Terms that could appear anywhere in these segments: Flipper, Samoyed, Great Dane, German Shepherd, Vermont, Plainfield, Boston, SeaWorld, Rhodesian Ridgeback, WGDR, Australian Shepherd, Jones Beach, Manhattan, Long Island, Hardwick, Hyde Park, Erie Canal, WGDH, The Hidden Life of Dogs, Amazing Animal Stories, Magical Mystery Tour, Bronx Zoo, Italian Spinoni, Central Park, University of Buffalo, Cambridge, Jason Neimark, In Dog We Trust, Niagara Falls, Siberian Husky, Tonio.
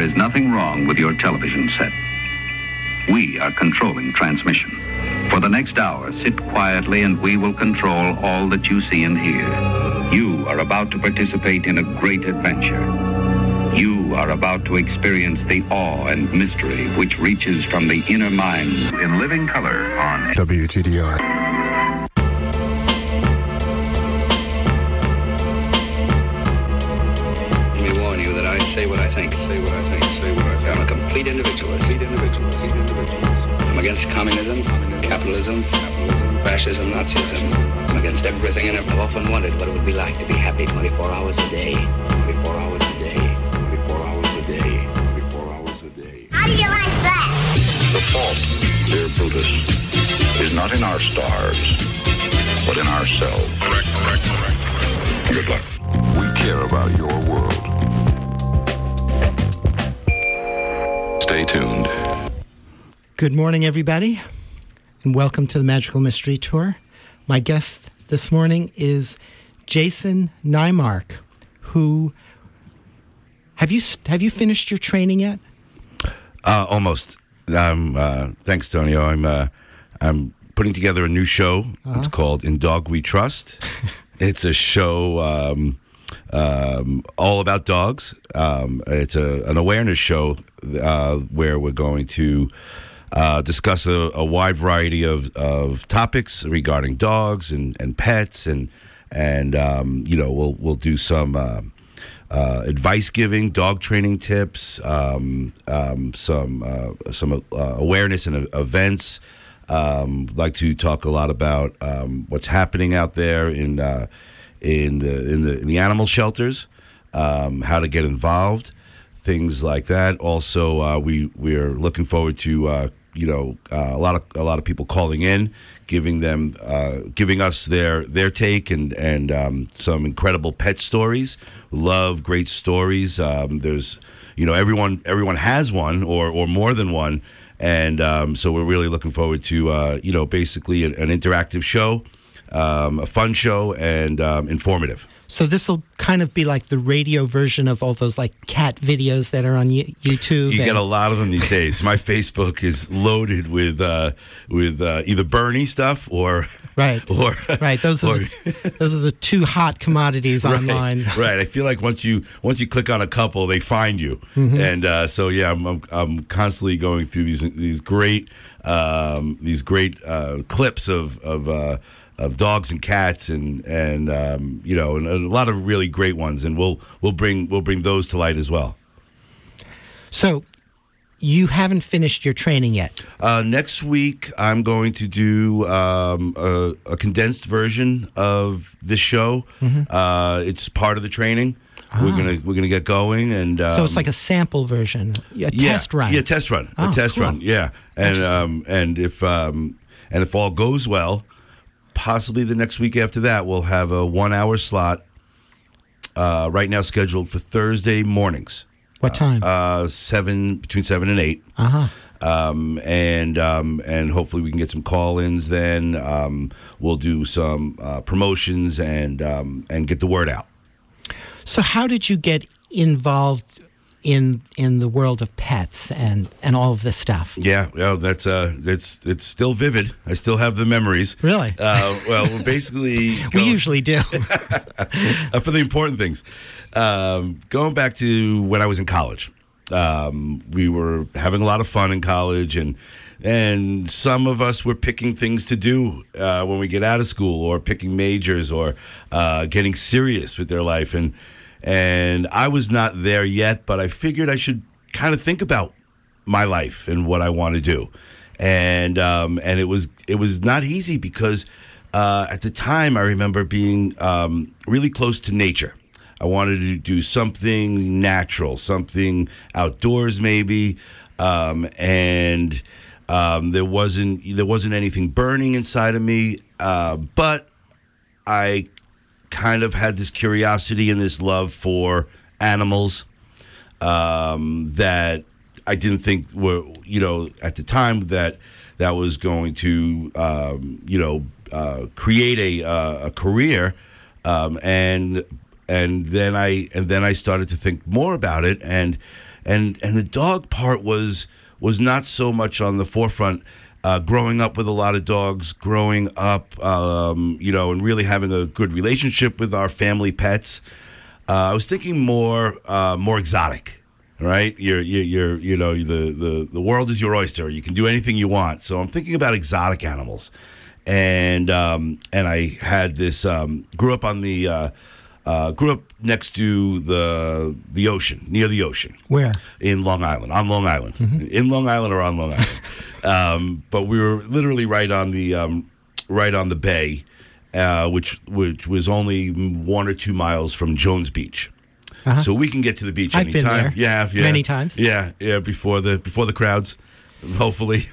there is nothing wrong with your television set. We are controlling transmission. For the next hour, sit quietly and we will control all that you see and hear. You are about to participate in a great adventure. You are about to experience the awe and mystery which reaches from the inner mind in living color on WGDR. Say what I think, say what I think, say what I think. I'm a complete individualist. I'm against communism, capitalism, fascism, Nazism. I'm against everything and I've often wondered what it would be like to be happy 24 hours a day. 24 hours a day. 24 hours a day. 24 hours a day. How do you like that? The fault, dear Brutus, is not in our stars, but in ourselves. Correct. Good luck. We care about your world. Stay tuned. Good morning, everybody, and welcome to the Magical Mystery Tour. My guest this morning is Jason Neimark, who... Have you finished your training yet? Almost. Thanks, Tonio. I'm putting together a new show. Uh-huh. It's called In Dog We Trust. It's a show... all about dogs. It's an awareness show where we're going to discuss a wide variety of topics regarding dogs and pets, and you know, we'll do some advice giving, dog training tips, some awareness and events. Like to talk a lot about what's happening out there in the animal shelters, how to get involved, things like that. Also, we're looking forward to a lot of people calling in, giving us their take and some incredible pet stories. Love great stories. There's, you know, everyone has one or more than one, and so we're really looking forward to basically an interactive show. A fun show and informative. So this will kind of be like the radio version of all those like cat videos that are on YouTube. You get a lot of them these days. My Facebook is loaded with either Bernie stuff or right, those are the two hot commodities online. Right. I feel like once you click on a couple, they find you, mm-hmm. and so I'm constantly going through these great clips of dogs and cats and a lot of really great ones, and we'll bring those to light as well. So, you haven't finished your training yet. Next week, I'm going to do a condensed version of this show. Mm-hmm. It's part of the training. Ah. We're gonna get going, and so it's like a sample version, a test run, yeah. And if all goes well, possibly the next week after that, we'll have a 1 hour slot right now scheduled for Thursday mornings. What time? Between 7 and 8. Uh-huh. And hopefully we can get some call-ins then. We'll do some promotions and get the word out. So how did you get involved in the world of pets and all of this stuff? Yeah, that's still vivid. I still have the memories. Really? Well, basically... we usually do. For the important things. Going back to when I was in college. We were having a lot of fun in college, and some of us were picking things to do when we get out of school, or picking majors, or getting serious with their life, and I was not there yet, but I figured I should kind of think about my life and what I want to do. And it was not easy because at the time I remember being really close to nature. I wanted to do something natural, something outdoors maybe, and there wasn't anything burning inside of me, but I kind of had this curiosity and this love for animals that I didn't think were, at the time that was going to, create a career. And then I started to think more about it, and And the dog part was not so much on the forefront. Growing up with a lot of dogs, growing up, you know, and really having a good relationship with our family pets. I was thinking more exotic, right? You know, the world is your oyster. You can do anything you want. So I'm thinking about exotic animals, and I had this grew up next to the ocean, near the ocean. Where? In Long Island. On Long Island. Mm-hmm. In Long Island or on Long Island. But we were literally right on the bay, which was only 1 or 2 miles from Jones Beach. Uh-huh. So we can get to the beach anytime. I've been there. Yeah. Many times. Yeah. Before the crowds, hopefully.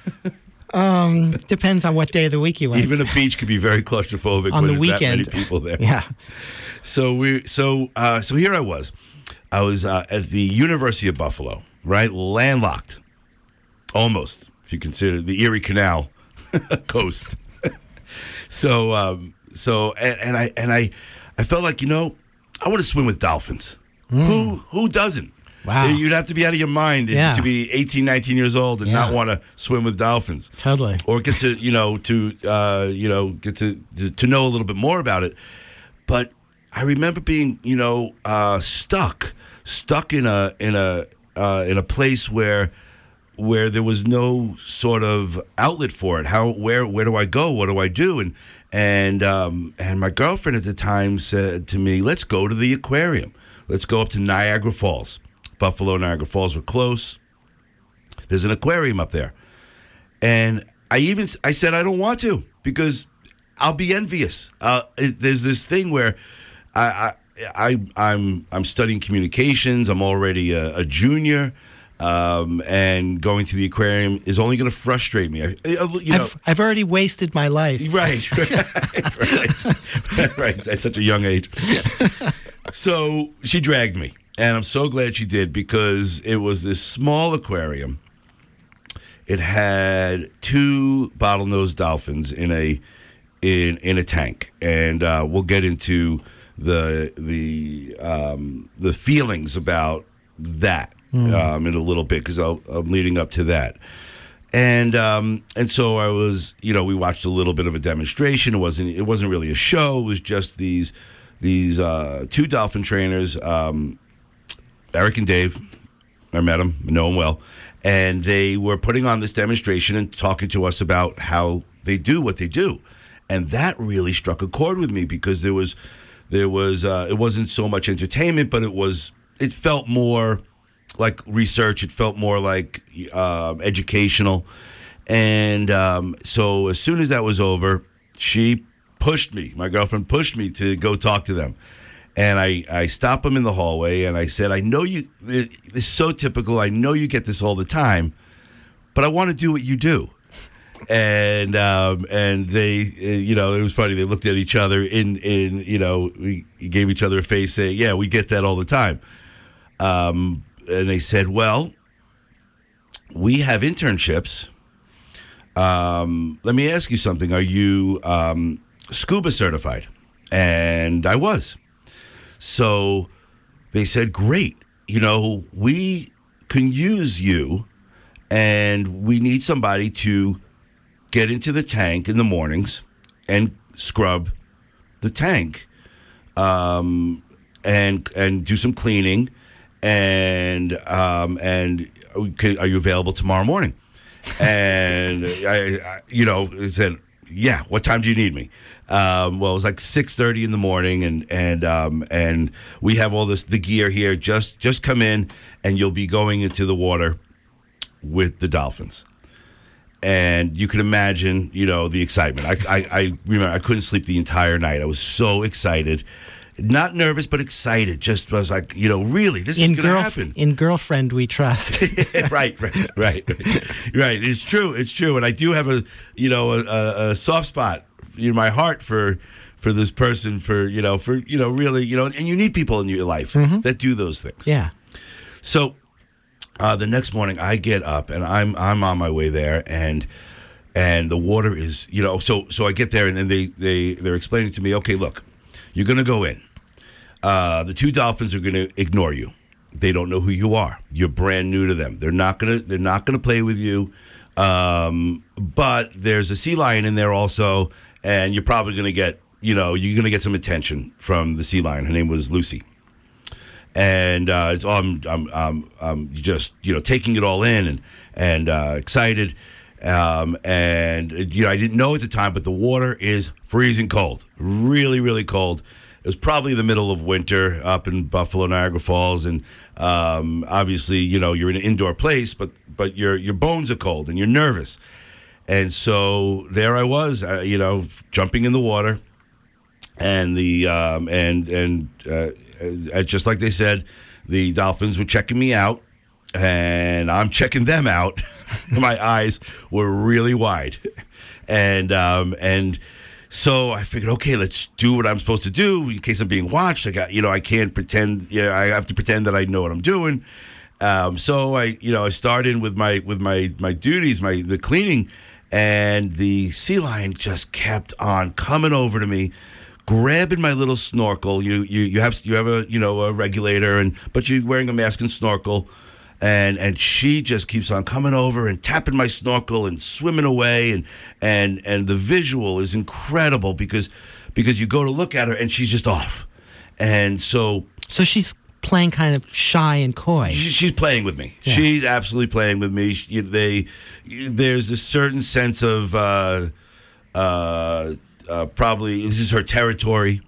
Depends on what day of the week you went. Even a beach could be very claustrophobic on when the weekend. That many people there. Yeah. So here I was. I was at the University of Buffalo, right? Landlocked, almost. If you consider the Erie Canal coast. So I felt like, you know, I want to swim with dolphins. Mm. Who doesn't? Wow. You'd have to be out of your mind to be 18, 19 years old and not want to swim with dolphins. Totally. Or get to, you know, get to know a little bit more about it. But I remember being, you know, stuck in a place where there was no sort of outlet for it. Where do I go? What do I do? And my girlfriend at the time said to me, "Let's go to the aquarium. Let's go up to Niagara Falls. Buffalo, Niagara Falls were close. There's an aquarium up there." And I said, "I don't want to because I'll be envious." There's this thing where I'm studying communications. I'm already a junior. And going to the aquarium is only going to frustrate me. I've already wasted my life. Right. At such a young age. So she dragged me, and I'm so glad she did, because it was this small aquarium. It had 2 bottlenose dolphins in a tank, and we'll get into the feelings about that. Mm. In a little bit, because I'm leading up to that, and so I was, you know, we watched a little bit of a demonstration. It wasn't really a show. It was just these 2 dolphin trainers, Eric and Dave. I met them, know them well, and they were putting on this demonstration and talking to us about how they do what they do, and that really struck a chord with me, because there was it wasn't so much entertainment, but it felt more like research. It felt more like educational. And so as soon as that was over, my girlfriend pushed me to go talk to them. And I stopped them in the hallway, and I said, "I know you, it's so typical, I know you get this all the time, but I want to do what you do." And they, you know, it was funny. They looked at each other in you know, we gave each other a face saying, "Yeah, we get that all the time." And they said, "Well, we have internships. Let me ask you something. Are you scuba certified?" And I was. So they said, "Great. You know, we can use you, and we need somebody to get into the tank in the mornings and scrub the tank and do some cleaning. And are you available tomorrow morning?" And I you know, said, "Yeah, what time do you need me?" Well, it was like 6:30 in the morning, and we have all the gear here. Just come in, and you'll be going into the water with the dolphins. And you can imagine, you know, the excitement. I remember I couldn't sleep the entire night. I was so excited. Not nervous, but excited. Just was like, you know, really, this is going to happen. In Girlfriend We Trust. Right. It's true. And I do have a soft spot in my heart for this person, for really, you know, and you need people in your life mm-hmm. that do those things. Yeah. So the next morning I get up, and I'm on my way there, and the water is, you know, so I get there, and then they're explaining to me, "Okay, look, you're going to go in. The 2 dolphins are going to ignore you. They don't know who you are. You're brand new to them. They're not gonna play with you. But there's a sea lion in there also, and you're probably gonna get, you're gonna get some attention from the sea lion. Her name was Lucy, and I'm just taking it all in and excited. And I didn't know at the time, but the water is freezing cold, really, really cold. It was probably the middle of winter up in Buffalo, Niagara Falls, and obviously, you're in an indoor place, but your bones are cold and you're nervous. And so there I was, jumping in the water, and just like they said, the dolphins were checking me out. And I'm checking them out. My eyes were really wide, and so I figured, okay, let's do what I'm supposed to do in case I'm being watched. I can't pretend. I have to pretend that I know what I'm doing. So I start in with my duties, the cleaning, and the sea lion just kept on coming over to me, grabbing my little snorkel. You have a regulator, but you're wearing a mask and snorkel. And she just keeps on coming over and tapping my snorkel and swimming away, and the visual is incredible because you go to look at her and she's just off, and so she's playing kind of shy and coy. She's playing with me. Yeah. She's absolutely playing with me. There's a certain sense of probably this is her territory.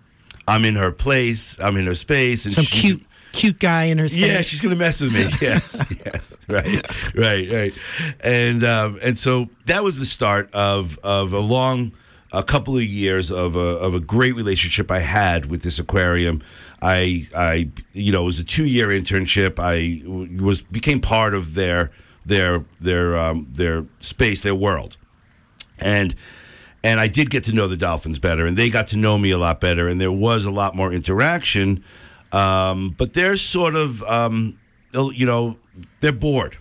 I'm in her place. I'm in her space. And some cute guy in her space. Yeah, she's gonna mess with me. Yes, yes, right. And so that was the start of a long, a couple of years of a great relationship I had with this aquarium. It was a 2-year internship. I became part of their space, their world, and I did get to know the dolphins better, and they got to know me a lot better, and there was a lot more interaction. But they're sort of, they're bored,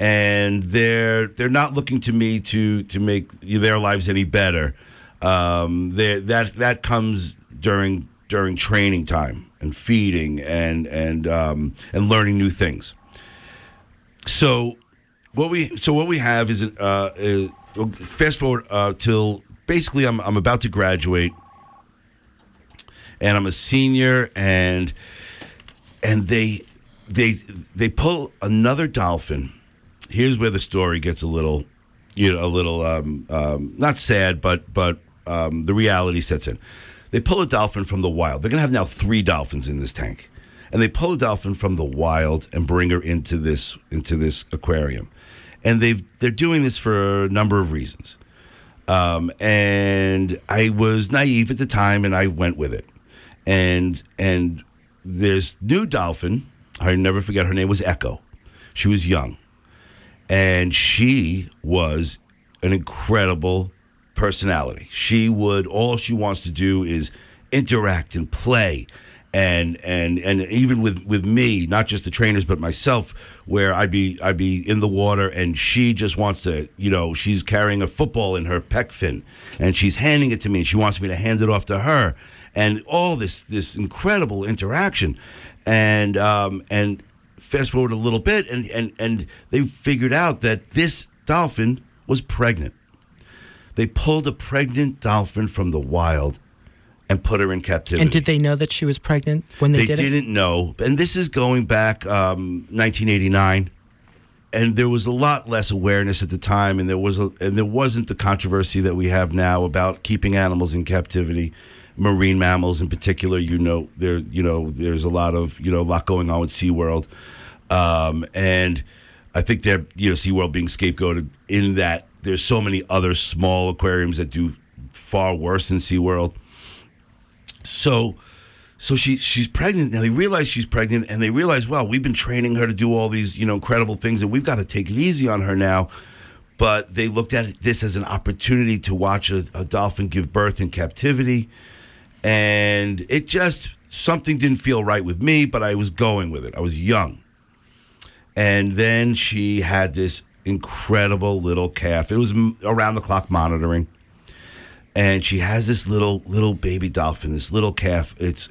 and they're not looking to me to make their lives any better. That comes during training time and feeding and learning new things. So what we have is fast forward till basically I'm about to graduate. And I'm a senior, and they pull another dolphin. Here's where the story gets a little not sad, but the reality sets in. They pull a dolphin from the wild. They're gonna have now 3 dolphins in this tank, and they pull a dolphin from the wild and bring her into this aquarium, and they're doing this for a number of reasons. And I was naive at the time, and I went with it. And this new dolphin, I never forget, her name was Echo. She was young. And she was an incredible personality. All she wants to do is interact and play. And even with me, not just the trainers, but myself, where I'd be in the water, and she just wants to, she's carrying a football in her pec fin, and she's handing it to me, and she wants me to hand it off to her, and all this incredible interaction, and fast forward a little bit, and they figured out that this dolphin was pregnant. They pulled a pregnant dolphin from the wild and put her in captivity. And did they know that she was pregnant when they did it? They didn't know. And this is going back 1989, and there was a lot less awareness at the time, and there wasn't the controversy that we have now about keeping animals in captivity, marine mammals in particular. There's a lot going on with SeaWorld, and I think that SeaWorld being scapegoated in that there's so many other small aquariums that do far worse than SeaWorld. So she's pregnant. Now they realize she's pregnant, and they realize, wow, we've been training her to do all these incredible things, and we've got to take it easy on her now. But they looked at this as an opportunity to watch a dolphin give birth in captivity, and it just, something didn't feel right with me, but I was going with it. I was young. And then she had this incredible little calf. It was around-the-clock monitoring. And she has this little baby dolphin, this little calf. It's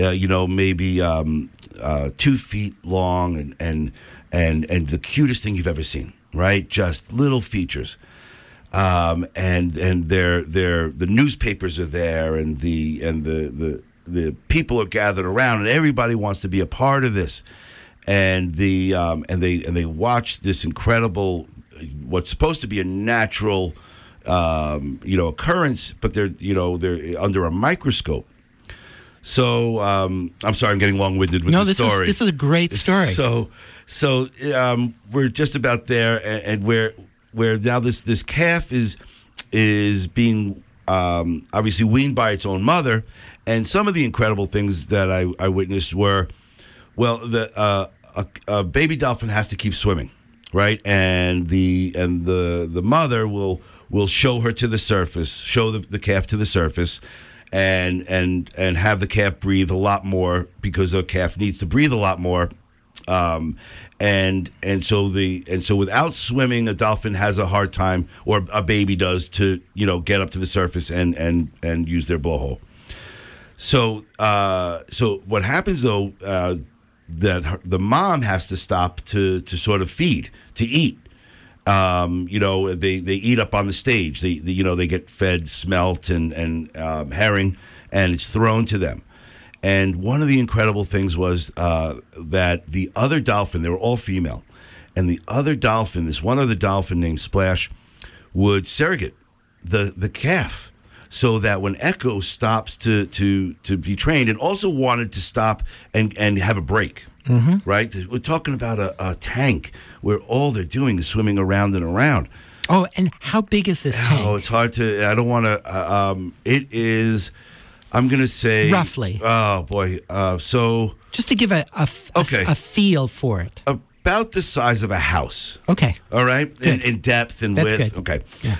maybe 2 feet long and the cutest thing you've ever seen, right? Just little features. And the newspapers are there, and the people are gathered around, and everybody wants to be a part of this. And the and they watch this incredible, what's supposed to be a natural occurrence, but they're under a microscope. So I'm sorry, I'm getting long-winded with the story. No, this is a great story. So we're just about there, and where now this calf is being obviously weaned by its own mother, and some of the incredible things that I witnessed were, well, a baby dolphin has to keep swimming, right? And the mother will show her to the surface, show the calf to the surface, and have the calf breathe a lot more, because the calf needs to breathe a lot more. So without swimming, a dolphin has a hard time, or a baby does, to get up to the surface and use their blowhole. So what happens though, that the mom has to stop to sort of feed, to eat. They eat up on the stage. They get fed smelt and herring, and it's thrown to them. And one of the incredible things was that the other dolphin, they were all female, and the other dolphin, this one other dolphin named Splash, would surrogate the calf, so that when Echo stops to be trained, and also wanted to stop and have a break, mm-hmm. right? We're talking about a tank where all they're doing is swimming around and around. Oh, and how big is this tank? Oh, it's hard to, I don't want to, it is... I'm going to say... Roughly. Oh, boy. So... Just to give a feel for it. About the size of a house. Okay. All right? In depth and width. That's good. Okay. Yeah.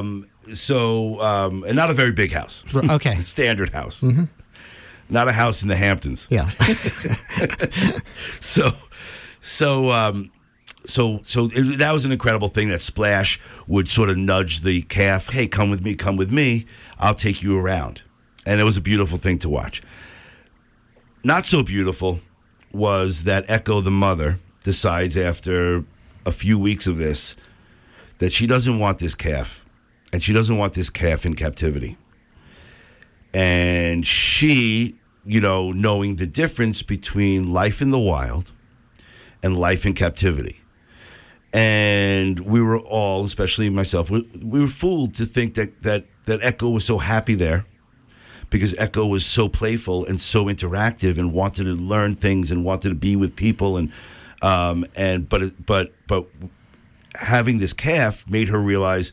And not a very big house. Okay. Standard house. Mm-hmm. Not a house in the Hamptons. Yeah. So that was an incredible thing, that Splash would sort of nudge the calf, hey, come with me, I'll take you around. And it was a beautiful thing to watch. Not so beautiful was that Echo, the mother, decides after a few weeks of this that she doesn't want this calf. And she doesn't want this calf in captivity. And she, knowing the difference between life in the wild and life in captivity. And we were all, especially myself, we were fooled to think that Echo was so happy there, because Echo was so playful and so interactive, and wanted to learn things and wanted to be with people, but having this calf made her realize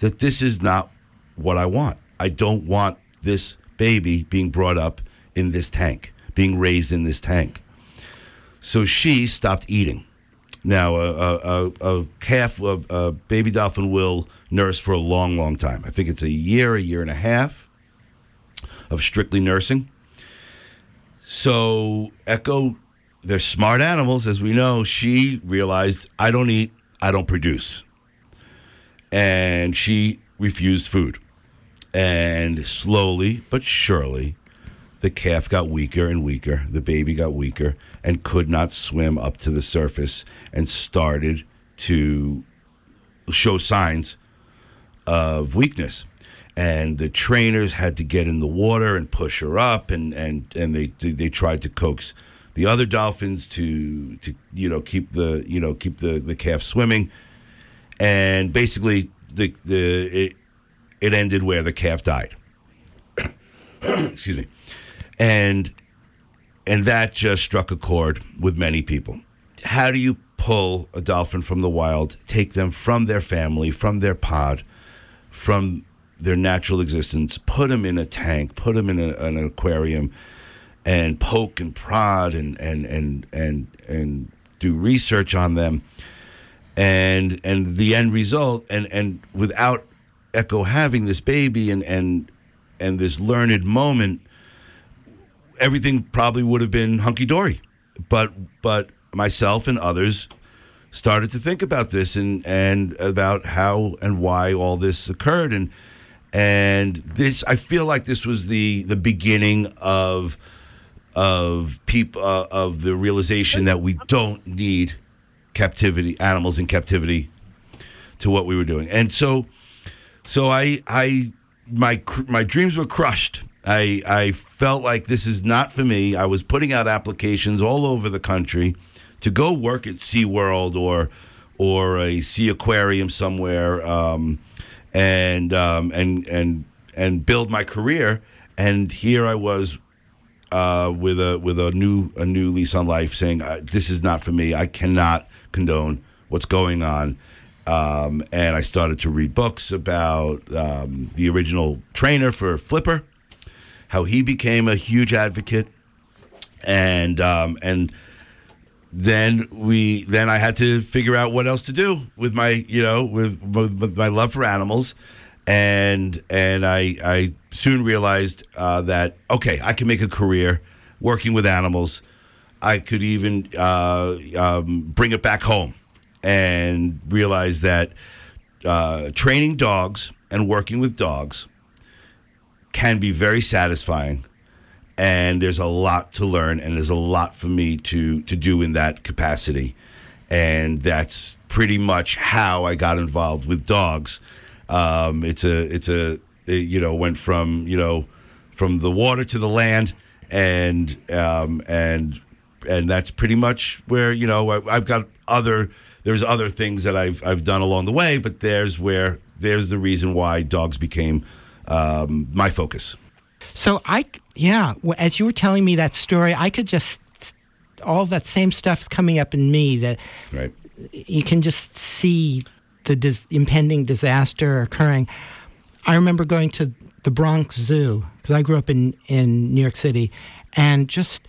that this is not what I want. I don't want this baby being brought up in this tank, being raised in this tank. So she stopped eating. Now, a baby dolphin will nurse for a long, long time. I think it's a year and a half of strictly nursing. So Echo, they're smart animals, as we know. She realized, I don't eat, I don't produce. And she refused food. And slowly but surely, the calf got weaker and weaker. The baby got weaker and could not swim up to the surface, and started to show signs of weakness. And the trainers had to get in the water and push her up, and they tried to coax the other dolphins to keep the calf swimming, and basically it ended where the calf died. Excuse me, and that just struck a chord with many people. How do you pull a dolphin from the wild, take them from their family, from their pod, from their natural existence, put them in a tank, put them in an aquarium, and poke and prod and do research on them, and the end result, and without Echo having this baby and this learned moment, everything probably would have been hunky dory, but myself and others started to think about this and about how and why all this occurred. And this, I feel like this was the beginning of of people of the realization that we don't need captivity animals in captivity to what we were doing. And so my dreams were crushed. I felt like this is not for me. I was putting out applications all over the country to go work at SeaWorld or a sea aquarium somewhere, and build my career. And here I was with a new lease on life, saying this is not for me. I cannot condone what's going on. And I started to read books about the original trainer for Flipper, how he became a huge advocate, and then I had to figure out what else to do with my with my love for animals, and I soon realized that okay, I can make a career working with animals. I could even bring it back home. And realize that training dogs and working with dogs can be very satisfying, and there's a lot to learn, and there's a lot for me to do in that capacity. And that's pretty much how I got involved with dogs. Went from the water to the land, and that's pretty much where I've got other. There's other things that I've done along the way, but there's the reason why dogs became my focus. So as you were telling me that story, I could just all that same stuff's coming up in me that right. You can just see the impending disaster occurring. I remember going to the Bronx Zoo because I grew up in New York City, and just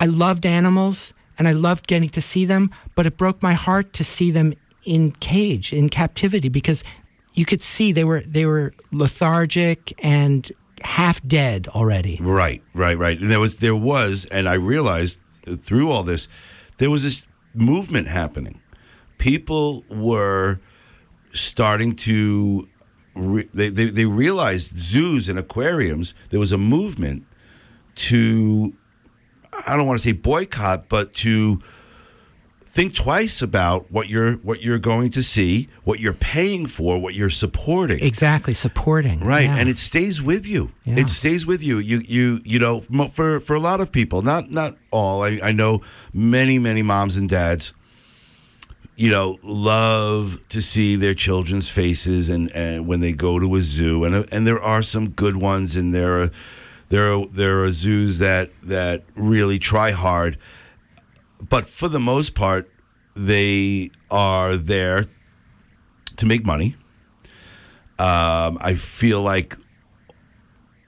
I loved animals. And I loved getting to see them, but it broke my heart to see them in captivity, because you could see they were lethargic and half dead already. Right. And there was, and I realized through all this, there was this movement happening. People were starting to, they realized zoos and aquariums, there was a movement to, I don't want to say boycott, but to think twice about what you're going to see, what you're paying for, what you're supporting. Exactly, supporting. Right, yeah. And it stays with you. Yeah. It stays with you. For a lot of people, not all. I know many moms and dads, love to see their children's faces, and when they go to a zoo, and there are some good ones, and there are. There are zoos that really try hard, but for the most part, they are there to make money. I feel like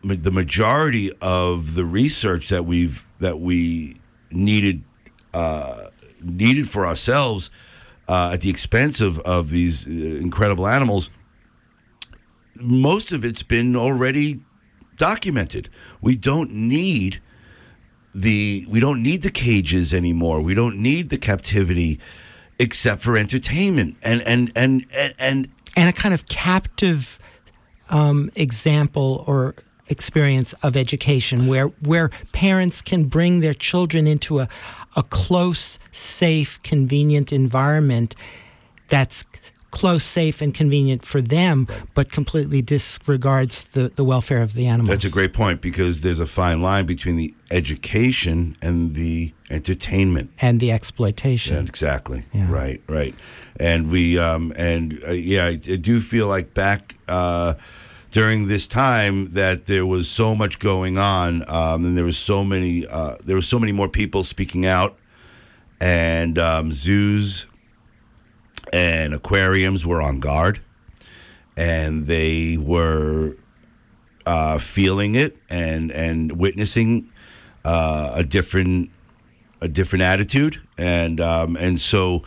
the majority of the research that we needed for ourselves at the expense of these incredible animals, most of it's been already documented. We don't need the cages anymore. We don't need the captivity, except for entertainment and a kind of captive example or experience of education where parents can bring their children into a close, safe, convenient environment that's close, safe, and convenient for them, but completely disregards the welfare of the animals. That's a great point, because there's a fine line between the education and the entertainment. And the exploitation. Yeah, exactly. Yeah. Right. And we, I do feel like back during this time that there was so much going on, and there were so many more people speaking out, and zoos and aquariums were on guard, and they were feeling it and witnessing a different attitude, and so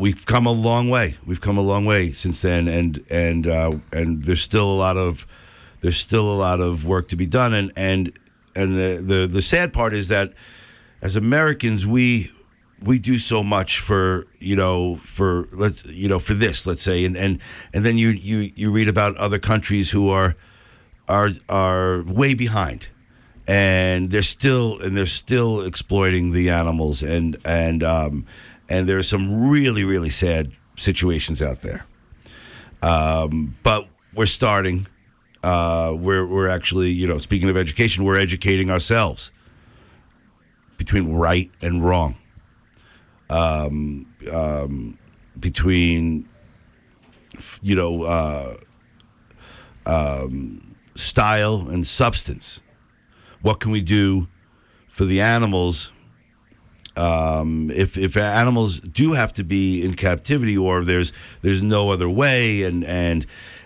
we've come a long way. We've come a long way since then, and there's still a lot of work to be done, and the sad part is that as Americans we do so much for this, let's say. And then you read about other countries who are way behind. and they're still exploiting the animals, and there are some really, really sad situations out there. But we're starting. We're actually, speaking of education, we're educating ourselves between right and wrong, between style and substance. What can we do for the animals? If animals do have to be in captivity, or there's no other way, and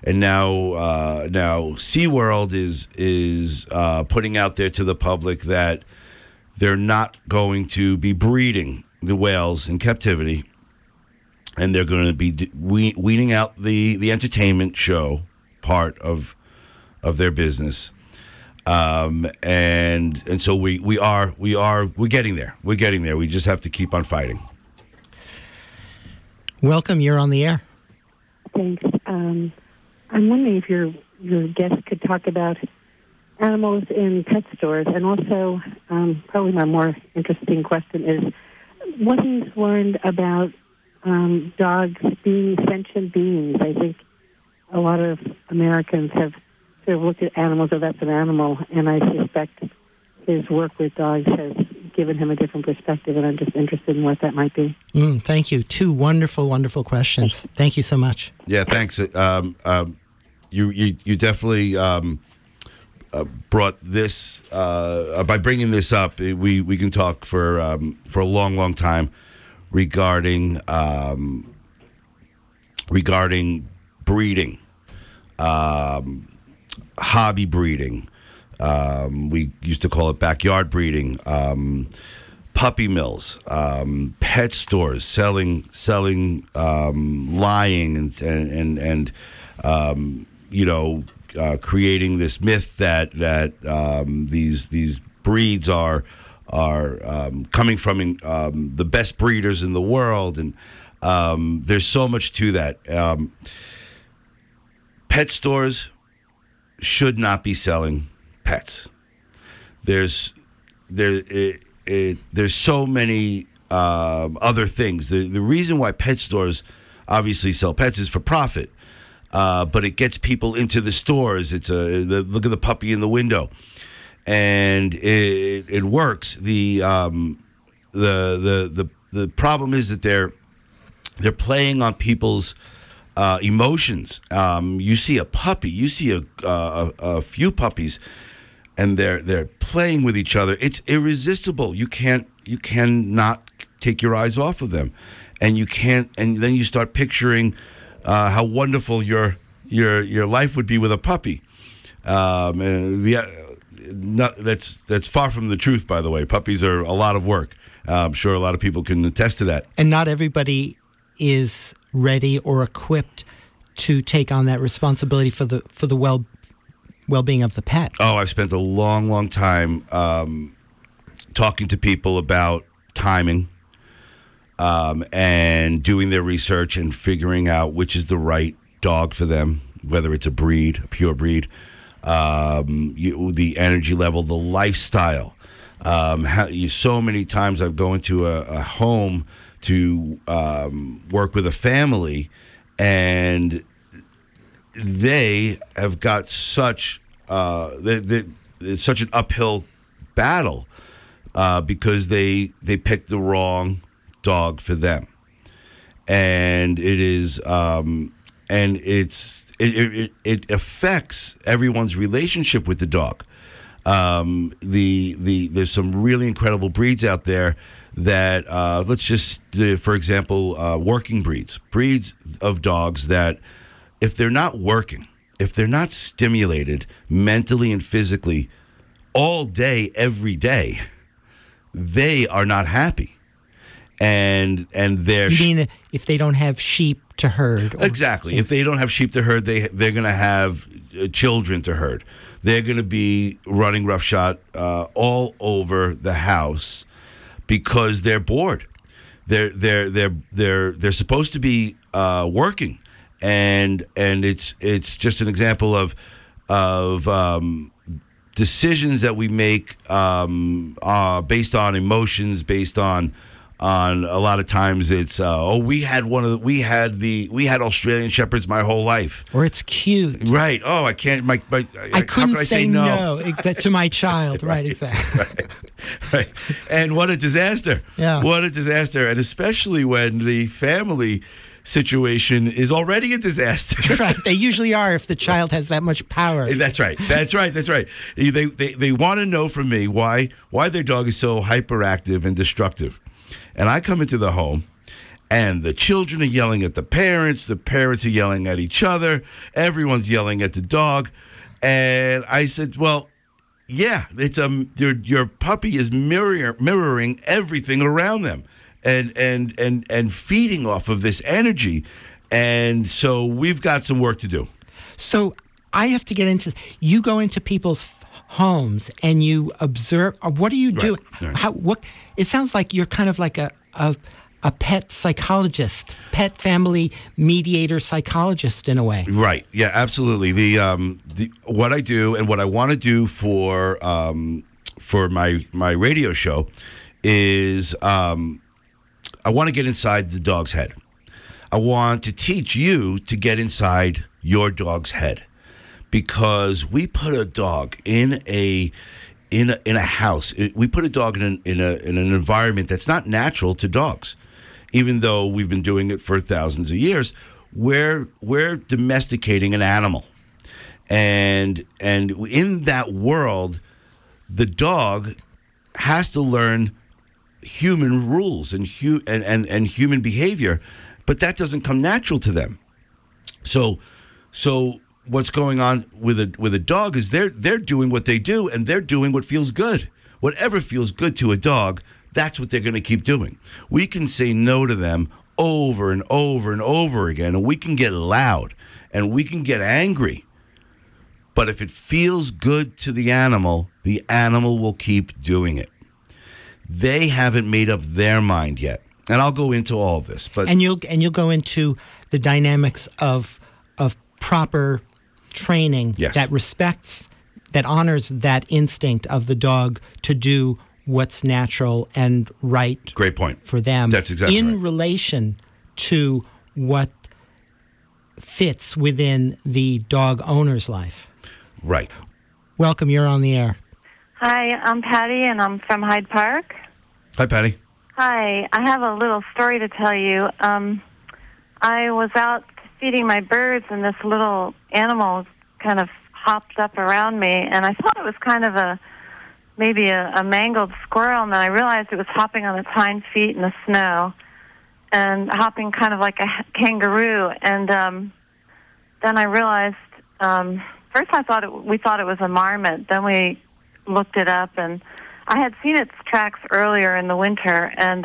now SeaWorld is putting out there to the public that they're not going to be breeding the whales in captivity, and they're going to be weaning out the entertainment show part of their business. And so we're getting there. We just have to keep on fighting. Welcome. You're on the air. Thanks. I'm wondering if your guest could talk about animals in pet stores, and also probably my more interesting question is what he's learned about dogs being sentient beings. I think a lot of Americans have sort of looked at animals, oh, that's an animal, and I suspect his work with dogs has given him a different perspective, and I'm just interested in what that might be. Thank you. Two wonderful, wonderful questions. Thank you so much. Yeah, thanks. You definitely brought this, by bringing this up, we can talk for a long, long time regarding breeding, hobby breeding. We used to call it backyard breeding. Puppy mills, pet stores selling lying and creating this myth that these breeds are coming from the best breeders in the world, and there's so much to that. Pet stores should not be selling pets. There's so many other things. The reason why pet stores obviously sell pets is for profit, but it gets people into the stores. It's look at the puppy in the window, and it works. The problem is that they're playing on people's emotions. You see a puppy, you see a few puppies, and they're playing with each other. It's irresistible. You cannot take your eyes off of them, and then you start picturing how wonderful your life would be with a puppy. That's far from the truth, by the way. Puppies are a lot of work. I'm sure a lot of people can attest to that. And not everybody is ready or equipped to take on that responsibility for the well-being of the pet. Oh, I've spent a long, long time talking to people about timing and doing their research and figuring out which is the right dog for them, whether it's a pure breed, the energy level, the lifestyle. So many times I've gone to a home to work with a family, and they have got it's such an uphill battle because they picked the wrong dog for them, and it is it affects everyone's relationship with the dog. There's some really incredible breeds out there that for example, working breeds of dogs that if they're not working, if they're not stimulated mentally and physically all day, every day, they are not happy. And they're... You mean if they don't have sheep to herd? Exactly. If they don't have sheep to herd, they're going to have children to herd. They're going to be running roughshod all over the house because they're bored. They're supposed to be working, and it's just an example of decisions that we make based on emotions, based on a lot of times it's we had Australian Shepherds my whole life, or it's cute, right? Oh, I can't, I couldn't say no except to my child, right? Exactly. Right. And what a disaster! Yeah, what a disaster, and especially when the family situation is already a disaster. Right, they usually are if the child has that much power. That's right. They want to know from me why their dog is so hyperactive and destructive. And I come into the home, and the children are yelling at the parents are yelling at each other, everyone's yelling at the dog. And I said, well, yeah, it's your puppy is mirroring everything around them. And feeding off of this energy. And so we've got some work to do. So I have to get into, you go into people's homes and you observe, what do you do? Right. It sounds like you're kind of like a pet psychologist, pet family mediator psychologist in a way. Right, yeah, absolutely. What I do and what I want to do for my radio show is... I want to get inside the dog's head. I want to teach you to get inside your dog's head, because we put a dog in a house. We put a dog in an environment that's not natural to dogs, even though we've been doing it for thousands of years. We're domesticating an animal, and in that world, the dog has to learn human rules and human behavior, but that doesn't come natural to them. So what's going on with a dog is they're doing what they do, and they're doing what feels good. Whatever feels good to a dog, that's what they're going to keep doing. We can say no to them over and over and over again, and we can get loud and we can get angry. But if it feels good to the animal will keep doing it. They haven't made up their mind yet, and I'll go into all of this. But and you'll go into the dynamics of proper training, yes, that respects, that honors that instinct of the dog to do what's natural and right. Great point. For them. That's exactly in right. Relation to what fits within the dog owner's life. Right. Welcome. You're on the air. Hi, I'm Patty, and I'm from Hyde Park. Hi, Patty. Hi. I have a little story to tell you. I was out feeding my birds, and this little animal kind of hopped up around me, and I thought it was kind of maybe a mangled squirrel, and then I realized it was hopping on its hind feet in the snow and hopping kind of like a kangaroo. And then I realized, first we thought it was a marmot, then we looked it up, and I had seen its tracks earlier in the winter, and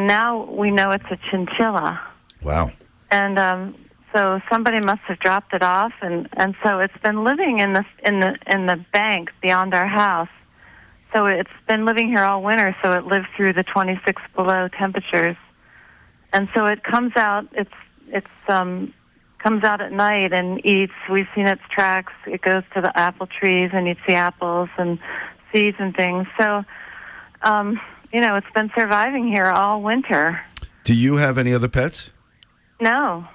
now we know it's a chinchilla. Wow. And so somebody must have dropped it off, and so it's been living in the bank beyond our house. So it's been living here all winter, so it lived through the 26 below temperatures. And so it comes out, comes out at night and eats. We've seen its tracks. It goes to the apple trees and eats the apples and seeds and things. So, it's been surviving here all winter. Do you have any other pets? No.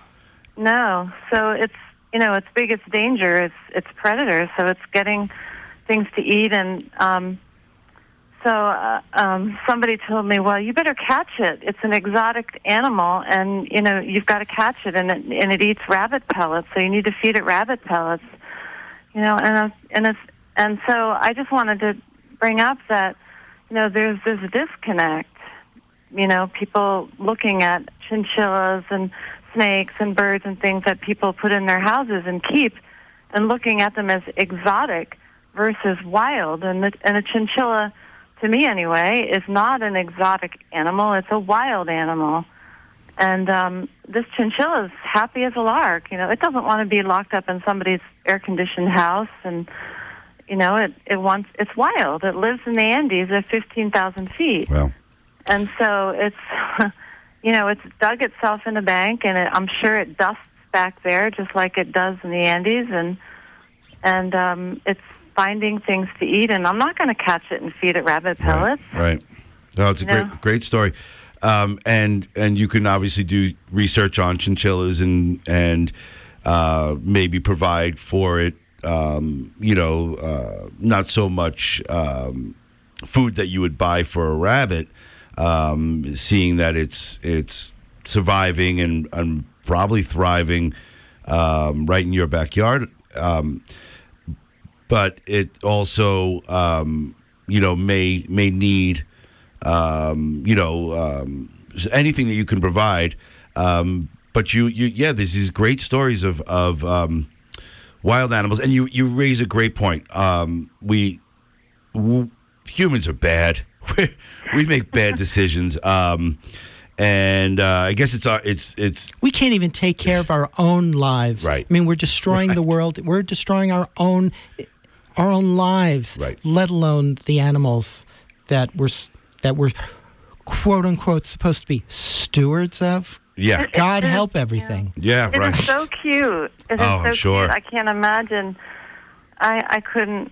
So it's, its biggest danger is its predators. So it's getting things to eat. And so somebody told me, well, you better catch it. It's an exotic animal, and, you've got to catch it, and it eats rabbit pellets, so you need to feed it rabbit pellets. And so I just wanted to bring up that, there's this disconnect, people looking at chinchillas and snakes and birds and things that people put in their houses and keep, and looking at them as exotic versus wild. And a chinchilla, to me anyway, is not an exotic animal. It's a wild animal. And this chinchilla is happy as a lark. It doesn't want to be locked up in somebody's air-conditioned house. And, it's wild. It lives in the Andes at 15,000 feet. Wow. And so it's, it's dug itself in a bank, and I'm sure it dusts back there just like it does in the Andes. And it's finding things to eat, and I'm not going to catch it and feed it rabbit pellets. Right. No, it's a great story. And you can obviously do research on chinchillas and maybe provide for it, not so much food that you would buy for a rabbit, seeing that it's surviving and probably thriving right in your backyard. But it also, may need... anything that you can provide. But you there's these great stories of wild animals, and you raise a great point. Humans are bad. We make bad decisions. And I guess it's we can't even take care of our own lives. Right. I mean, we're destroying the world. We're destroying our own lives. Right. Let alone the animals that we're quote unquote supposed to be stewards of. Yeah. God help everything. Yeah, right. It is so cute. It is so cute. I can't imagine. I couldn't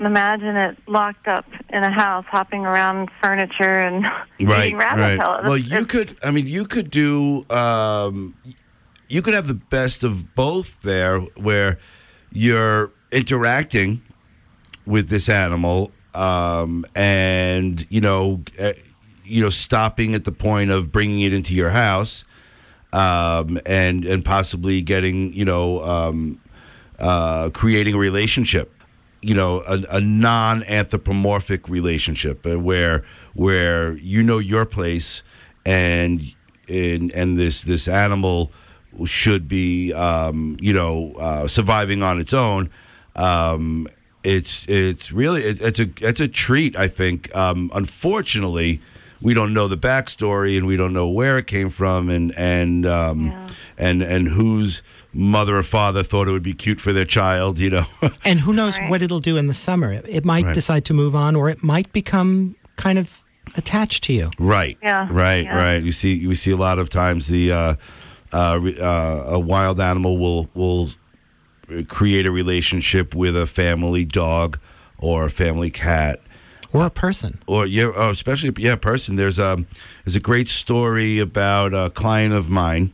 imagine it locked up in a house, hopping around furniture and eating rabbit pellets. Well, you could have the best of both there, where you're interacting with this animal. Stopping at the point of bringing it into your house, and possibly getting, creating a relationship, a non-anthropomorphic relationship where your place and this animal should be, surviving on its own. It's really a treat, I think. Unfortunately, we don't know the backstory, and we don't know where it came from, and whose mother or father thought it would be cute for their child, And who knows what it'll do in the summer? It might decide to move on, or it might become kind of attached to you. Right. Yeah. Right. Yeah. Right. We see a lot of times the a wild animal will create a relationship with a family dog or a family cat or a person or especially a person. There's a great story about a client of mine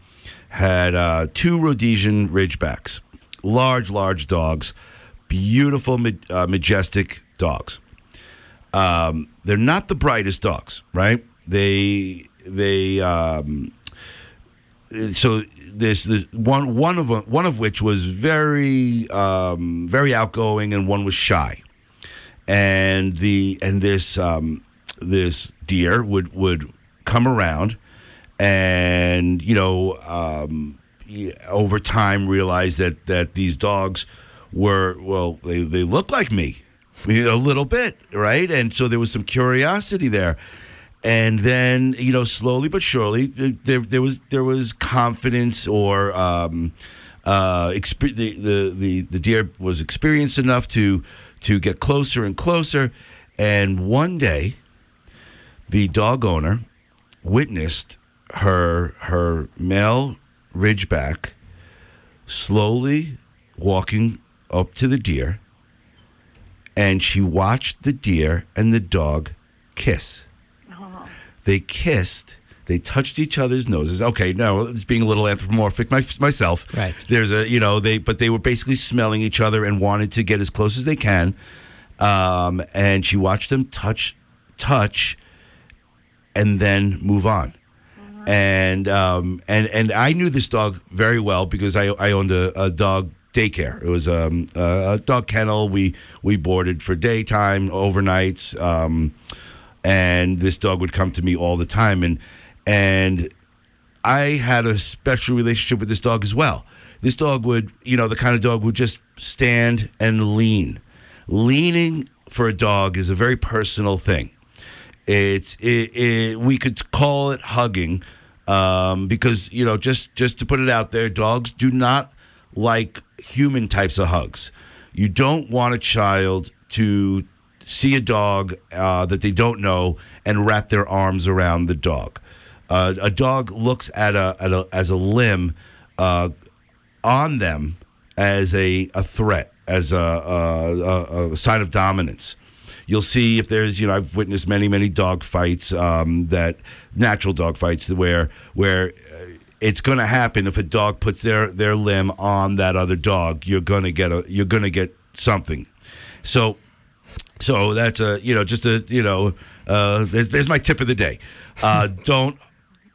had two Rhodesian Ridgebacks, large dogs, beautiful majestic dogs. They're not the brightest dogs, right? So this one of which was very very outgoing, and one was shy, and this deer would come around, and over time realized that these dogs they look like me a little bit, right? And so there was some curiosity there. And then, slowly but surely, there was confidence, or the deer was experienced enough to get closer and closer. And one day, the dog owner witnessed her male Ridgeback slowly walking up to the deer, and she watched the deer and the dog kiss. They kissed. They touched each other's noses. Okay, now it's being a little anthropomorphic myself. Right. There's they were basically smelling each other and wanted to get as close as they can. And she watched them touch, and then move on. Mm-hmm. And I knew this dog very well because I owned a dog daycare. It was a dog kennel. We boarded for daytime, overnights. And this dog would come to me all the time, and I had a special relationship with this dog as well. This dog would, the kind of dog would just stand and lean. Leaning for a dog is a very personal thing. We could call it hugging, because just to put it out there, dogs do not like human types of hugs. You don't want a child to see a dog that they don't know and wrap their arms around the dog. A dog looks as a limb on them as a threat, as a sign of dominance. You'll see if there's, you know, I've witnessed many, many dog fights, that natural dog fights where it's going to happen. If a dog puts their limb on that other dog, you're going to get something. So that's a, you know, just a, you know, there's my tip of the day.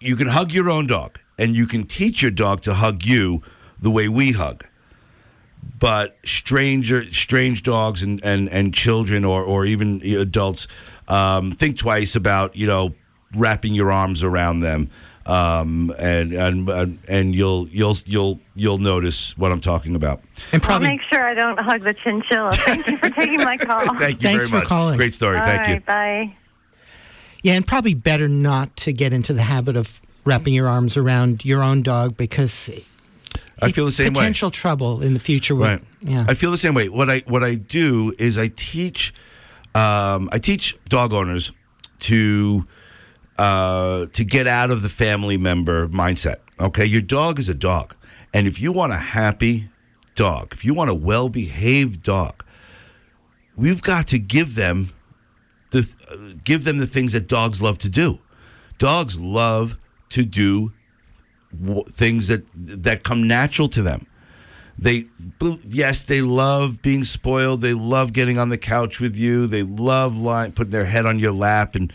You can hug your own dog, and you can teach your dog to hug you the way we hug. But strange dogs and children or even adults think twice about, you know, wrapping your arms around them, and you'll notice what I'm talking about. And probably I'll make sure I don't hug the chinchilla. Thank you for taking my call. Thank you. Thanks very much. For calling. Great story. Thank you. Bye. Yeah, and probably better not to get into the habit of wrapping your arms around your own dog because. I feel the same way. Potential trouble in the future. Right. Yeah. I feel the same way. What I do is I teach dog owners to get out of the family member mindset. Okay, your dog is a dog, and if you want a happy dog, if you want a well-behaved dog, we've got to give them the things that dogs love to do. Dogs love to do things that come natural to them. They love being spoiled. They love getting on the couch with you. They love putting their head on your lap and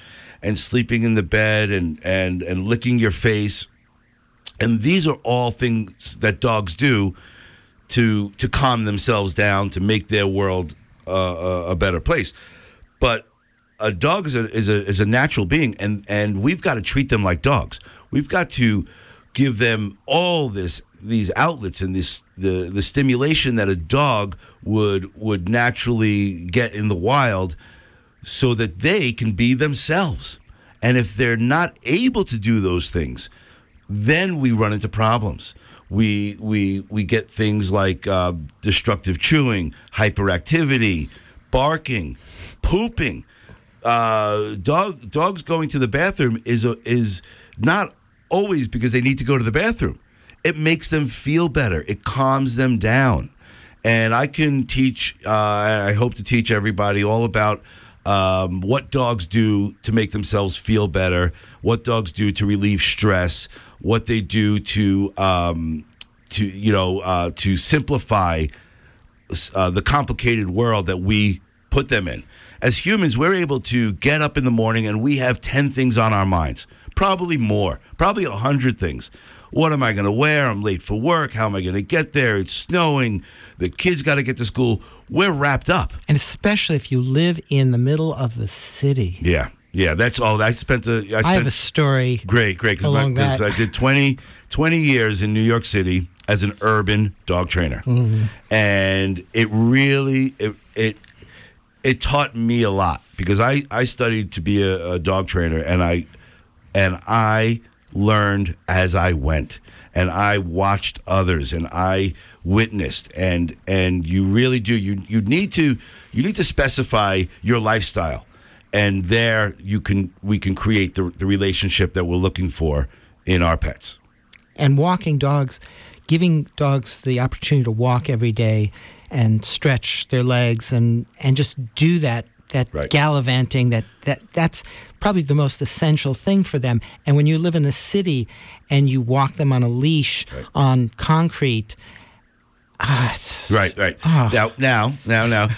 sleeping in the bed and licking your face. And these are all things that dogs do to calm themselves down, to make their world a better place. But a dog is a natural being, and we've got to treat them like dogs. We've got to give them all these outlets and the stimulation that a dog would naturally get in the wild, so that they can be themselves. And if they're not able to do those things, then we run into problems. We get things like destructive chewing, hyperactivity, barking, pooping. Dogs going to the bathroom is not always because they need to go to the bathroom. It makes them feel better. It calms them down. And I can teach, I hope to teach everybody all about what dogs do to make themselves feel better, what dogs do to relieve stress, what they do to simplify the complicated world that we put them in. As humans, we're able to get up in the morning and we have 10 things on our minds. Probably more. Probably 100 things. What am I going to wear? I'm late for work. How am I going to get there? It's snowing. The kids got to get to school. We're wrapped up. And especially if you live in the middle of the city. Yeah. Yeah, that's all. I have a story. Great. Because I did 20 years in New York City as an urban dog trainer. Mm-hmm. And it really, it taught me a lot. Because I studied to be a dog trainer, and I learned as I went, and I watched others, and I witnessed, and you really do. You need to specify your lifestyle, and there we can create the relationship that we're looking for in our pets. And walking dogs, giving dogs the opportunity to walk every day and stretch their legs and just do that. That right. Gallivanting, that's probably the most essential thing for them. And when you live in a city and you walk them on a leash, right. on concrete, right. Oh. Now,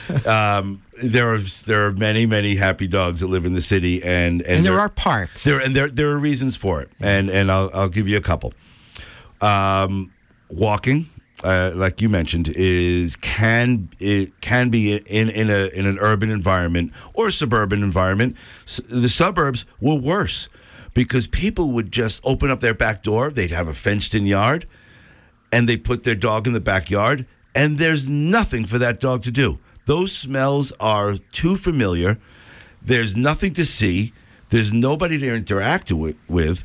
there are many happy dogs that live in the city, and there are parks. There are reasons for it, and I'll give you a couple. Walking. Like you mentioned, can be in an urban environment or a suburban environment. The suburbs were worse because people would just open up their back door. They'd have a fenced-in yard, and they put their dog in the backyard, and there's nothing for that dog to do. Those smells are too familiar. There's nothing to see. There's nobody to interact with.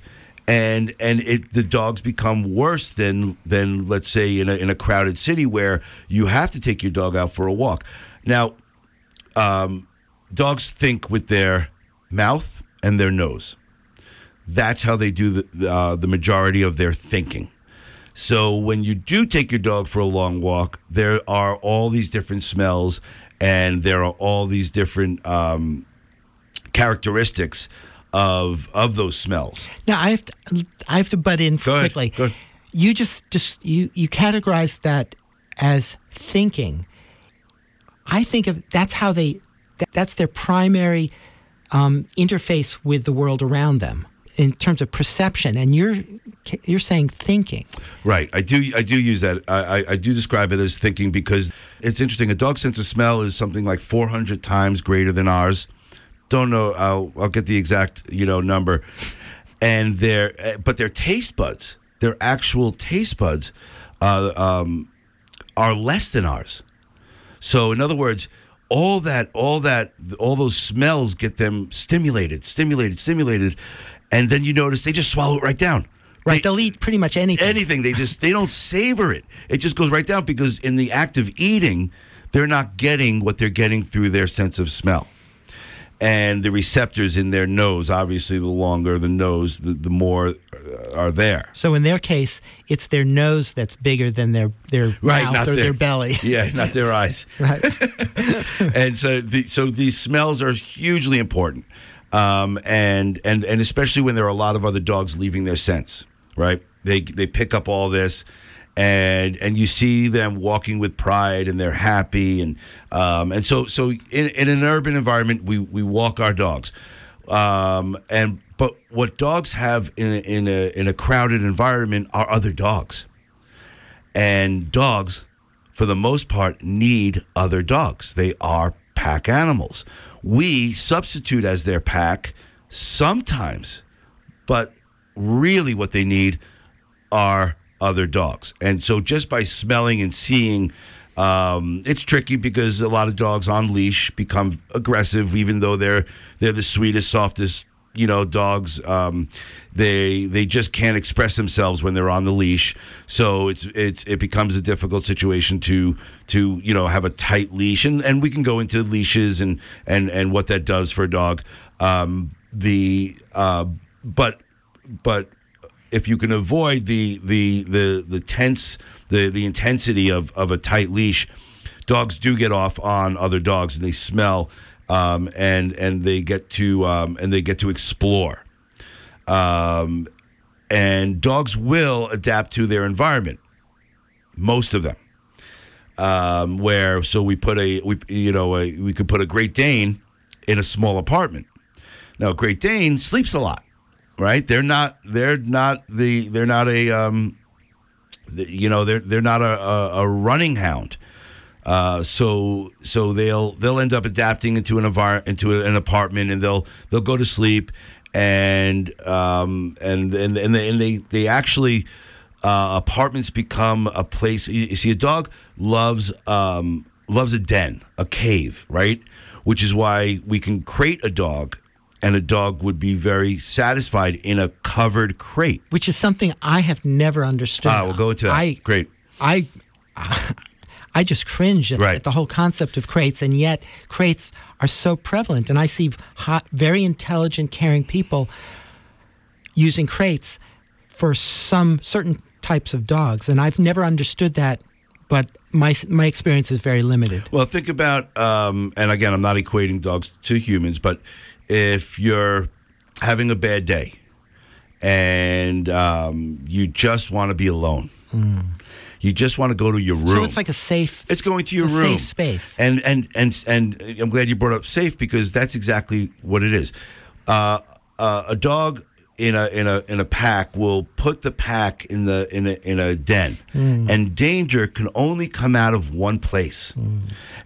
And the dogs become worse than let's say in a crowded city where you have to take your dog out for a walk. Now, dogs think with their mouth and their nose. That's how they do the majority of their thinking. So when you do take your dog for a long walk, there are all these different smells and there are all these different characteristics of those smells. Now, I have to butt in quickly. Go ahead. You just you categorize that as thinking. I think of that's how that's their primary interface with the world around them in terms of perception. And you're saying thinking, right? I do use that. I do describe it as thinking because it's interesting. A dog's sense of smell is something like 400 times greater than ours. Don't know. I'll get the exact number. And their taste buds, their actual taste buds, are less than ours. So in other words, all those smells get them stimulated, and then you notice they just swallow it right down. Right, they'll eat pretty much anything. Anything. They don't savor it. It just goes right down because in the act of eating, they're not getting what they're getting through their sense of smell. And the receptors in their nose, obviously, the longer the nose, the more are there. So in their case, it's their nose that's bigger than their mouth or their belly. Yeah, not their eyes. Right. And so these smells are hugely important, and especially when there are a lot of other dogs leaving their scents. Right? They pick up all this. And you see them walking with pride, and they're happy, and so in an urban environment we walk our dogs, but what dogs have in a crowded environment are other dogs, and dogs, for the most part, need other dogs. They are pack animals. We substitute as their pack sometimes, but really what they need are other dogs. And so just by smelling and seeing, it's tricky because a lot of dogs on leash become aggressive, even though they're the sweetest, softest, dogs. They just can't express themselves when they're on the leash. So it becomes a difficult situation to have a tight leash. And we can go into leashes and what that does for a dog. But if you can avoid the intensity of a tight leash, dogs do get off on other dogs, and they smell, and they get to explore, and dogs will adapt to their environment, most of them. We could put a Great Dane in a small apartment. Now, Great Dane sleeps a lot. Right, they're not a running hound, so they'll end up adapting into an apartment, and they'll go to sleep, and they actually apartments become a place. You see, a dog loves a den, a cave, right? Which is why we can crate a dog. And a dog would be very satisfied in a covered crate, which is something I have never understood. Ah, we'll go to that. Great. I just cringe at the whole concept of crates, and yet crates are so prevalent. And I see very intelligent, caring people using crates for some certain types of dogs, and I've never understood that. But my experience is very limited. Well, think about, and again, I'm not equating dogs to humans, but if you're having a bad day and you just want to be alone, you just want to go to your room. So it's like a safe. It's going to your room, safe space. And I'm glad you brought up safe because that's exactly what it is. A dog in a pack will put the pack in a den, and danger can only come out of one place.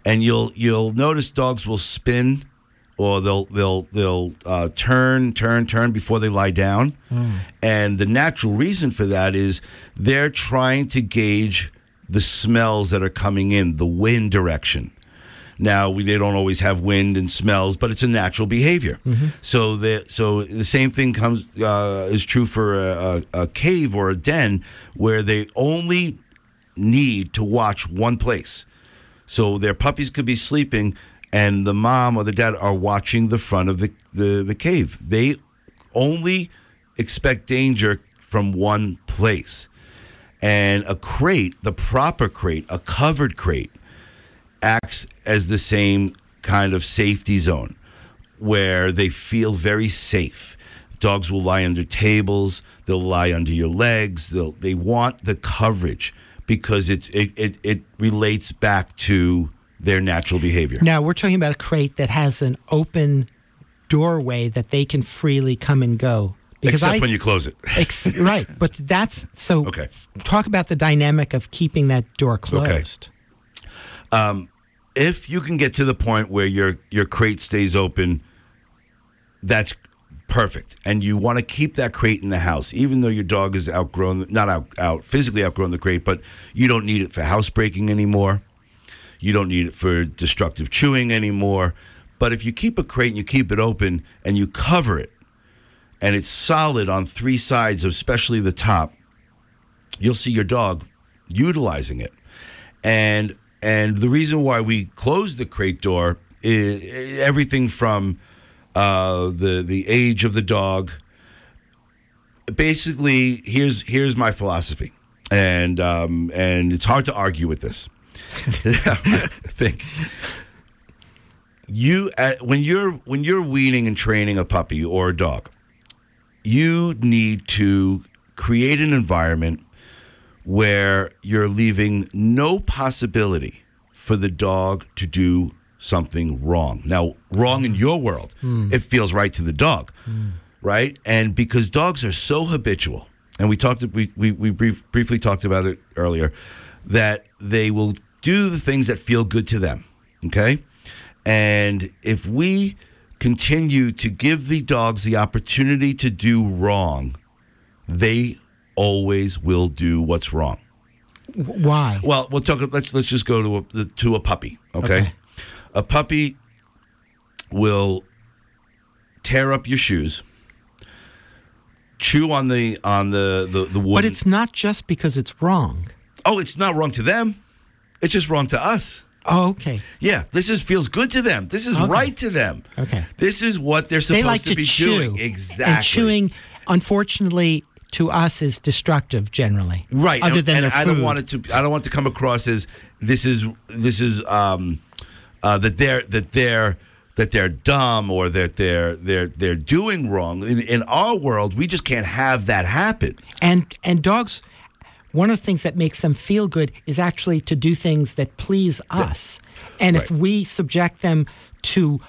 And you'll notice dogs will spin. Or they'll turn before they lie down, and the natural reason for that is they're trying to gauge the smells that are coming in, the wind direction. Now they don't always have wind and smells, but it's a natural behavior. Mm-hmm. So the same thing is true for a cave or a den where they only need to watch one place. So their puppies could be sleeping. And the mom or the dad are watching the front of the cave. They only expect danger from one place. And a crate, the proper crate, a covered crate, acts as the same kind of safety zone where they feel very safe. Dogs will lie under tables. They'll lie under your legs. They want the coverage because it relates back to their natural behavior. Now, we're talking about a crate that has an open doorway that they can freely come and go. Except when you close it. Right. But that's... So okay. Talk about the dynamic of keeping that door closed. Okay. If you can get to the point where your crate stays open, that's... perfect. And you want to keep that crate in the house, even though your dog is physically outgrown the crate, but you don't need it for housebreaking anymore. You don't need it for destructive chewing anymore. But if you keep a crate and you keep it open and you cover it, and it's solid on three sides, especially the top, you'll see your dog utilizing it. And the reason why we close the crate door is everything from... the age of the dog. Basically, here's my philosophy, and it's hard to argue with this. I think when you're weaning and training a puppy or a dog, you need to create an environment where you're leaving no possibility for the dog to do something wrong. Now, wrong in your world, it feels right to the dog, right? And because dogs are so habitual, and we briefly talked about it earlier, that they will do the things that feel good to them, okay? And if we continue to give the dogs the opportunity to do wrong, they always will do what's wrong. Why? Well, we'll talk. Let's just go to a puppy, okay? A puppy will tear up your shoes, chew on the wood. But it's not just because it's wrong. Oh, it's not wrong to them. It's just wrong to us. Oh, okay. Yeah, feels good to them. This is right to them. Okay. This is what they're supposed to be doing. Exactly. And chewing, unfortunately, to us is destructive generally. Right. Other than their food. I don't want it to come across as that they're dumb or that they're doing wrong. In our world, we just can't have that happen. And dogs, one of the things that makes them feel good is actually to do things that please us. And if we subject them to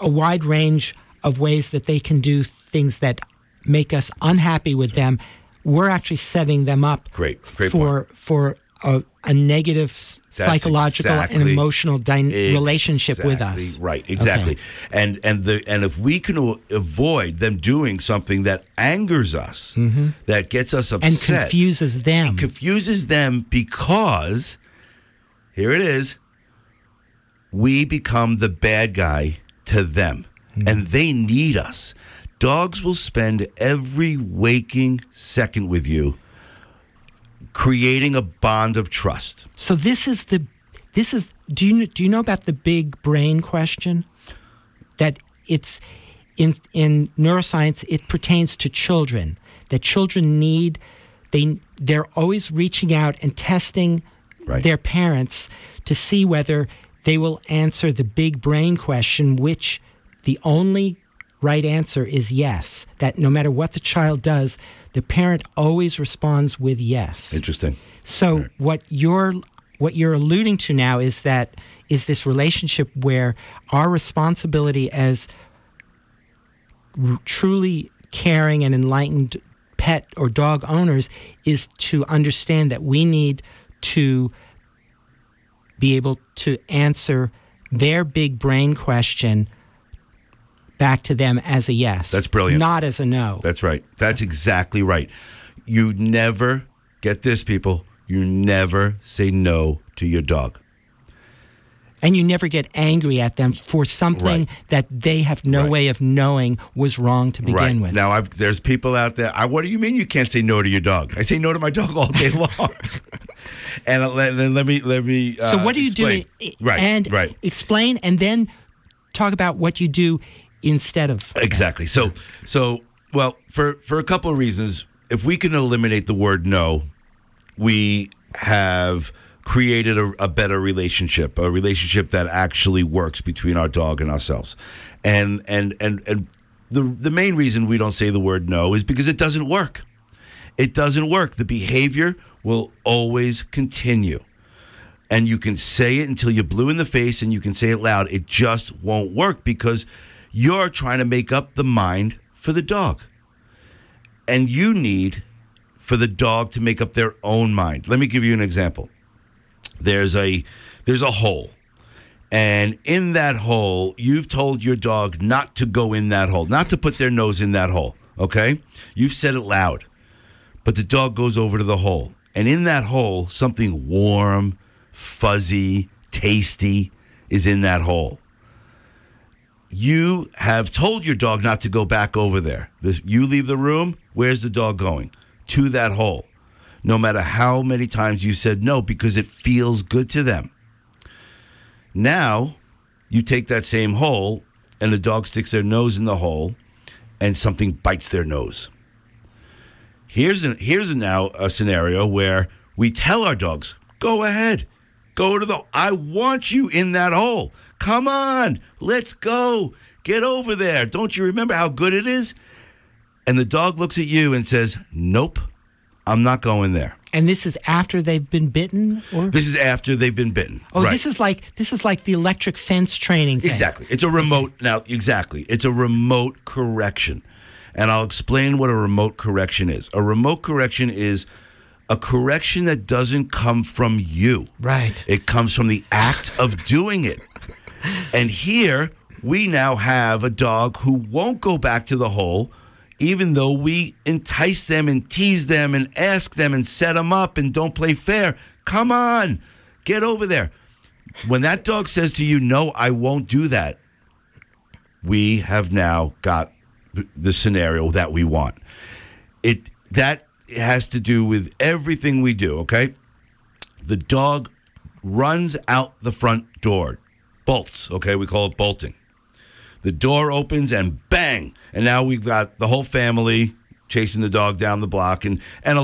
a wide range of ways that they can do things that make us unhappy with them, we're actually setting them up for a negative psychological and emotional relationship with us. Right, exactly. Okay. And if we can avoid them doing something that angers us, that gets us upset. And confuses them. It confuses them because, here it is, we become the bad guy to them. And they need us. Dogs will spend every waking second with you, creating a bond of trust. So this is do you know about the big brain question? That it's in neuroscience, it pertains to children. That children need they're always reaching out and testing their parents to see whether they will answer the big brain question, which the only right answer is yes, that no matter what the child does, the parent always responds with yes. Interesting. So what you're alluding to now is this relationship where our responsibility as truly caring and enlightened pet or dog owners is to understand that we need to be able to answer their big brain question back to them as a yes. That's brilliant. Not as a no. That's right. That's exactly right. You never, get this people, you never say no to your dog. And you never get angry at them for something that they have no way of knowing was wrong to begin with. Now, there's people out there, what do you mean you can't say no to your dog? I say no to my dog all day long. And let me so what do you do? Explain and then talk about what you do instead of exactly. So well, for a couple of reasons, if we can eliminate the word no, we have created a better relationship, a relationship that actually works between our dog and ourselves. And the main reason we don't say the word no is because it doesn't work. It doesn't work. The behavior will always continue. And you can say it until you're blue in the face, and you can say it loud. It just won't work because you're trying to make up the mind for the dog. And you need for the dog to make up their own mind. Let me give you an example. There's a hole. And in that hole, you've told your dog not to go in that hole, not to put their nose in that hole, okay? You've said it loud. But the dog goes over to the hole. And in that hole, something warm, fuzzy, tasty is in that hole. You have told your dog not to go back over there. You leave the room, where's the dog going? To that hole. No matter how many times you said no, because it feels good to them. Now, you take that same hole, and the dog sticks their nose in the hole, and something bites their nose. Here's a scenario where we tell our dogs, go ahead. Go to the hole. I want you in that hole. Come on. Let's go. Get over there. Don't you remember how good it is? And the dog looks at you and says, nope, I'm not going there. And this is after they've been bitten? Or? This is after they've been bitten. Oh, right. This is like the electric fence training thing. Exactly. It's a remote. Okay. Now, exactly. It's a remote correction. And I'll explain what a remote correction is. A remote correction is a correction that doesn't come from you. Right. It comes from the act of doing it. And here, we now have a dog who won't go back to the hole, even though we entice them and tease them and ask them and set them up and don't play fair. Come on, get over there. When that dog says to you, no, I won't do that, we have now got the scenario that we want. It has to do with everything we do, okay? The dog runs out the front door, bolts, okay? We call it bolting. The door opens and bang, and now we've got the whole family chasing the dog down the block, and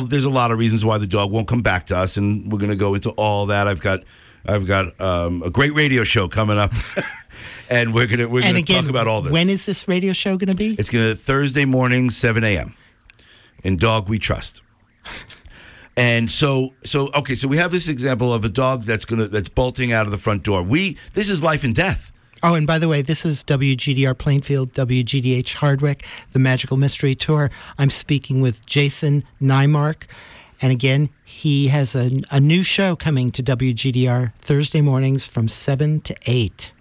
there's a lot of reasons why the dog won't come back to us, and we're going to go into all that. I've got a great radio show coming up, and we're going to talk about all this. When is this radio show going to be? It's going to Thursday morning, 7 a.m. In Dog We Trust. And so we have this example of a dog that's bolting out of the front door. This is life and death. Oh, and by the way, this is WGDR Plainfield, WGDH Hardwick, the Magical Mystery Tour. I'm speaking with Jason Neimark. And again, he has a new show coming to WGDR Thursday mornings from 7 to 8.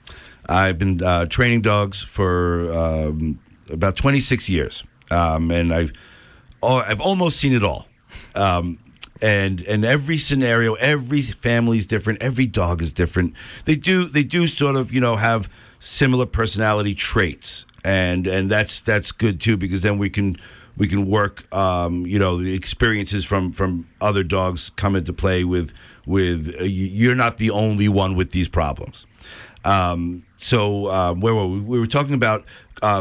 I've been training dogs for about 26 years. And I've almost seen it all. And every scenario, every family is different. Every dog is different. They do sort of, have similar personality traits. And that's good too, because then we can work, the experiences from other dogs come into play with you're not the only one with these problems. So where were we? We were talking about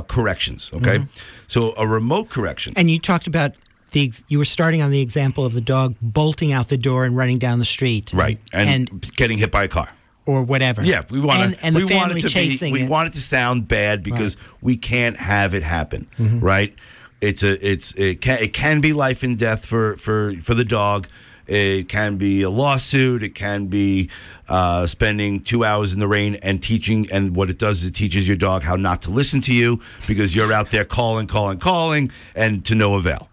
corrections, okay? Mm-hmm. So a remote correction. And you talked about you were starting on the example of the dog bolting out the door and running down the street. Right, and getting hit by a car. Or whatever. Yeah, we want it to sound bad because we can't have it happen, mm-hmm. right? It can be life and death for the dog. It can be a lawsuit. It can be spending 2 hours in the rain and teaching. And what it does is it teaches your dog how not to listen to you because you're out there calling, and to no avail.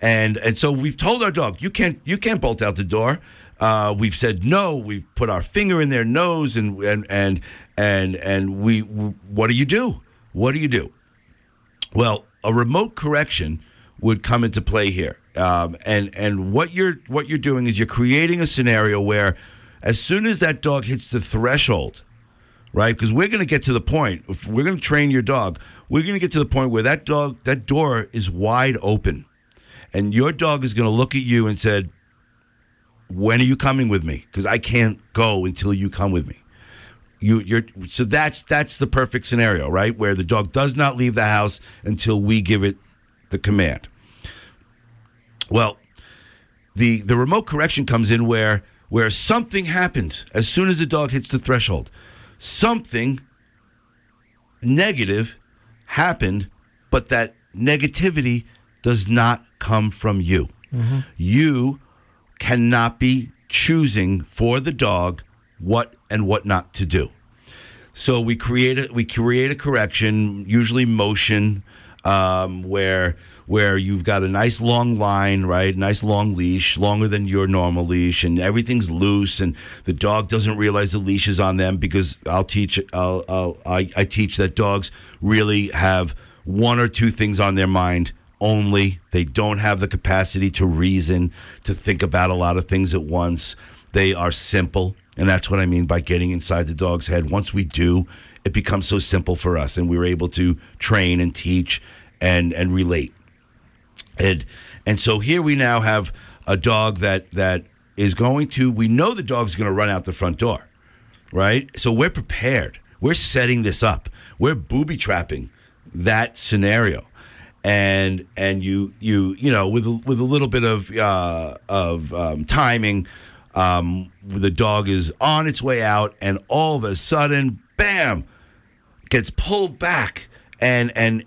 And so we've told our dog, you can't bolt out the door. We've said no. We've put our finger in their nose, and we. What do you do? Well, a remote correction would come into play here. And what you're doing is you're creating a scenario where as soon as that dog hits the threshold, right? Because we're going to get to the point, if we're going to train your dog, we're going to get to the point where that door is wide open. And your dog is going to look at you and said, when are you coming with me? Because I can't go until you come with me. So that's the perfect scenario, right? Where the dog does not leave the house until we give it the command. Well, the remote correction comes in where something happens as soon as the dog hits the threshold. Something negative happened, but that negativity does not come from you. Mm-hmm. You cannot be choosing for the dog what and what not to do. So we create a correction, usually motion, where you've got a nice long line, right? Nice long leash, longer than your normal leash, and everything's loose, and the dog doesn't realize the leash is on them, because I teach that dogs really have one or two things on their mind only. They don't have the capacity to reason, to think about a lot of things at once. They are simple, and that's what I mean by getting inside the dog's head. Once we do, it becomes so simple for us, and we're able to train and teach and relate. And so here we now have a dog that is going to, we know the dog's going to run out the front door, right? So we're prepared. We're setting this up. We're booby trapping that scenario. And you know, with a little bit of timing, the dog is on its way out, and all of a sudden, bam, gets pulled back and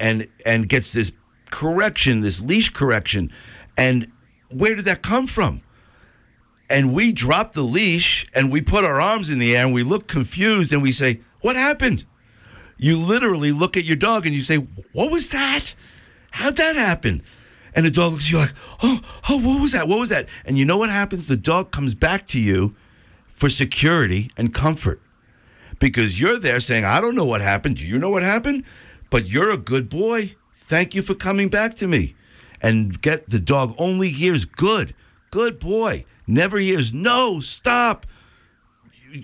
gets this correction, this leash correction. And where did that come from? And we drop the leash and we put our arms in the air and we look confused and we say, what happened? You literally look at your dog and you say, what was that? How'd that happen? And the dog looks at you like, oh, what was that? And you know what happens? The dog comes back to you for security and comfort, because you're there saying, I don't know what happened. Do you know what happened? But you're a good boy. Thank you for coming back to me. And get the dog only hears good boy. Never hears, no, stop,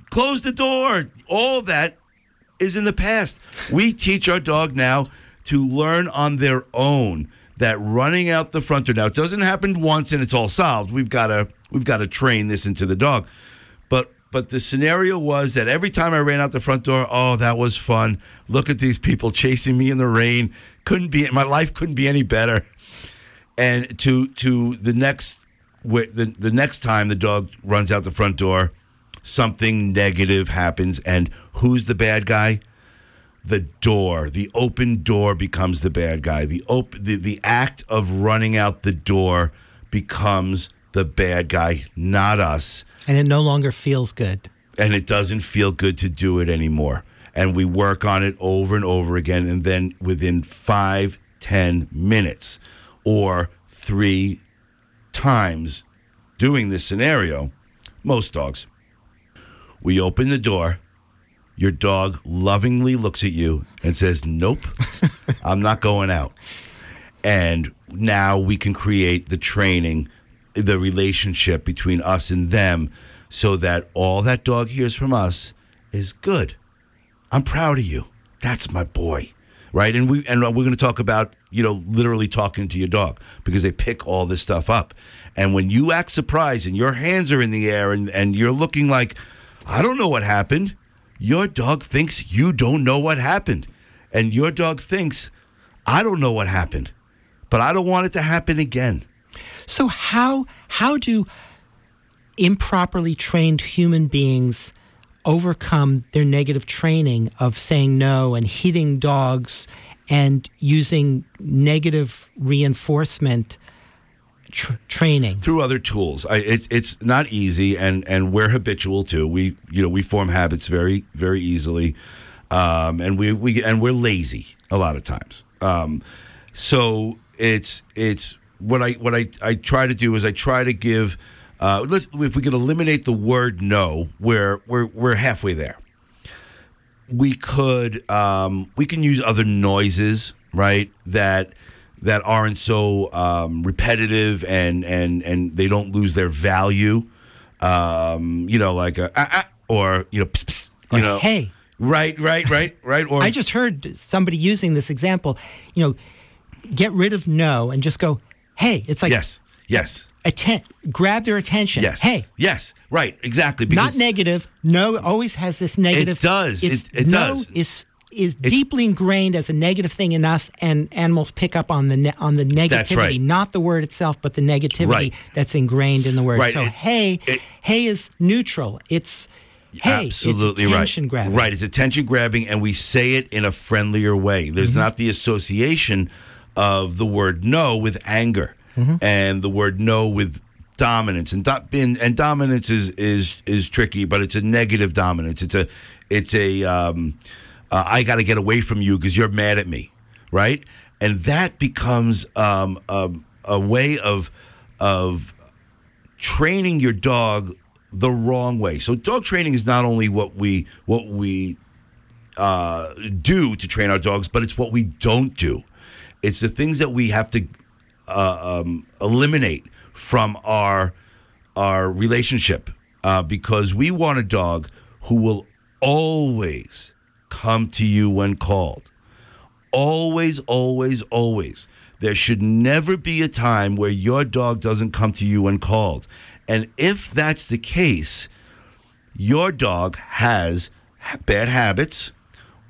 close the door. All that is in the past. We teach our dog now to learn on their own that running out the front door. Now, it doesn't happen once and it's all solved. We've got to train this into the dog. But the scenario was that every time I ran out the front door, oh, that was fun. Look at these people chasing me in the rain. My life couldn't be any better. And to the next time the dog runs out the front door, something negative happens. And who's the bad guy? The door. The open door becomes the bad guy. The act of running out the door becomes the bad guy, not us. And it no longer feels good. And it doesn't feel good to do it anymore. And we work on it over and over again. And then within 5-10 minutes or 3 times doing this scenario, most dogs, we open the door. Your dog lovingly looks at you and says, nope, I'm not going out. And now we can create the training, the relationship between us and them, so that all that dog hears from us is good. I'm proud of you. That's my boy, right? And we're going to talk about, you know, literally talking to your dog, because they pick all this stuff up. And when you act surprised and your hands are in the air and you're looking like, I don't know what happened, your dog thinks you don't know what happened. And your dog thinks, I don't know what happened, but I don't want it to happen again. So how do improperly trained human beings overcome their negative training of saying no and hitting dogs and using negative reinforcement training? Through other tools. It's not easy, and we're habitual too. We form habits very, very easily, and we're lazy a lot of times. So it's. What I try to do is I try to give, if we can eliminate the word no, we're halfway there. We could we can use other noises, right, that aren't so repetitive and they don't lose their value. You know, like a or you know, pss, pss, you like, know, hey, right. Or I just heard somebody using this example. You know, get rid of no and just go, hey. It's like, yes. Grab their attention. Yes. Hey. Yes. Right. Exactly. Not negative. No always has this negative. It does. It does. No is is deeply ingrained as a negative thing in us, and animals pick up on the negativity, that's right. Not the word itself, but the negativity right. that's ingrained in the word. Right. So hay is neutral. It's hey, absolutely it's attention right. grabbing. Right, it's attention grabbing, and we say it in a friendlier way. There's mm-hmm. not the association of the word no with anger, mm-hmm. and the word no with dominance, and dominance is tricky, but it's a negative dominance. It's a I got to get away from you because you're mad at me, right? And that becomes a way of training your dog the wrong way. So dog training is not only what we do to train our dogs, but it's what we don't do. It's the things that we have to eliminate from our relationship because we want a dog who will always come to you when called. Always, always, always. There should never be a time where your dog doesn't come to you when called. And if that's the case, your dog has bad habits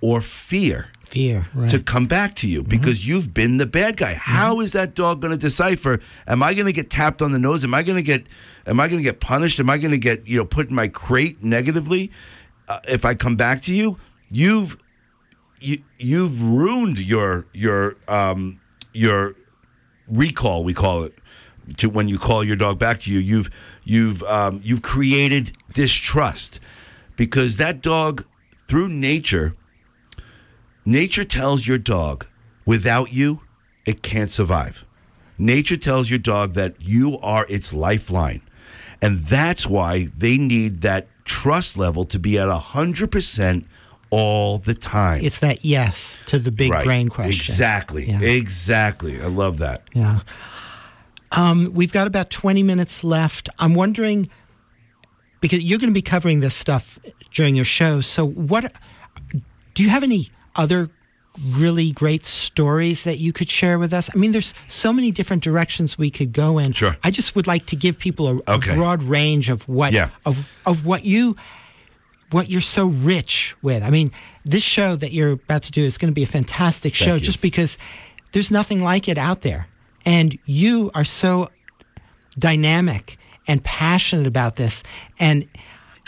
or fear right. to come back to you because mm-hmm. you've been the bad guy. Mm-hmm. How is that dog going to decipher? Am I going to get tapped on the nose? Am I going to get punished? Am I going to get put in my crate negatively if I come back to you? You've ruined your recall, we call it, to when you call your dog back to you. You've created distrust because that dog, through nature tells your dog, without you, it can't survive. Nature tells your dog that you are its lifeline. And that's why they need that trust level to be at 100% all the time. It's that yes to the big right. brain question. Exactly. Yeah. Exactly. I love that. Yeah. We've got about 20 minutes left. I'm wondering, because you're going to be covering this stuff during your show, so what do you have any other really great stories that you could share with us? I mean, there's so many different directions we could go in. Sure. I just would like to give people a broad range of what yeah. of what you're so rich with. I mean, this show that you're about to do is going to be a fantastic show just because there's nothing like it out there. And you are so dynamic and passionate about this. And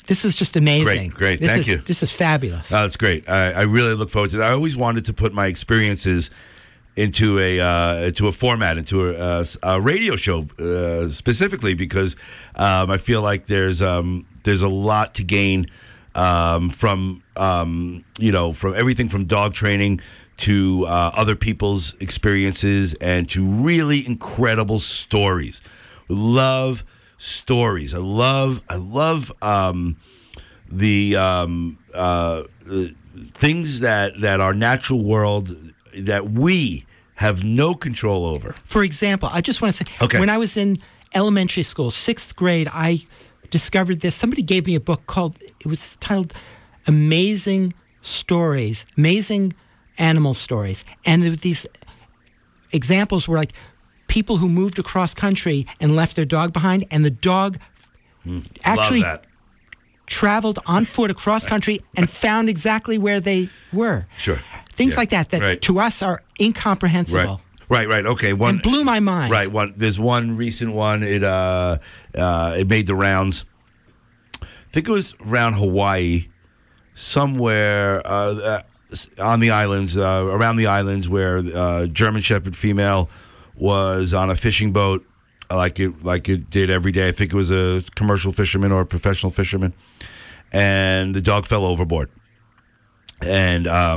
this is just amazing. Great. Thank you. This is fabulous. Oh, that's great. I really look forward to that. I always wanted to put my experiences into a format, into a radio show specifically, because I feel like there's a lot to gain from everything from dog training to other people's experiences and to really incredible stories. Love stories. I love the things that our natural world that we have no control over. For example, I just want to say, when I was in elementary school, 6th grade, I discovered this. Somebody gave me a book titled Amazing Animal Stories. And there were these examples were like people who moved across country and left their dog behind, and the dog actually traveled on foot across country and found exactly where they were. Sure. Things like that right. to us are incomprehensible. Right. Okay. It blew my mind. Right. There's one recent one. It made the rounds. I think it was around Hawaii, somewhere on the islands, around the islands, where German Shepherd female was on a fishing boat like it did every day. I think it was a commercial fisherman or a professional fisherman. And the dog fell overboard. And I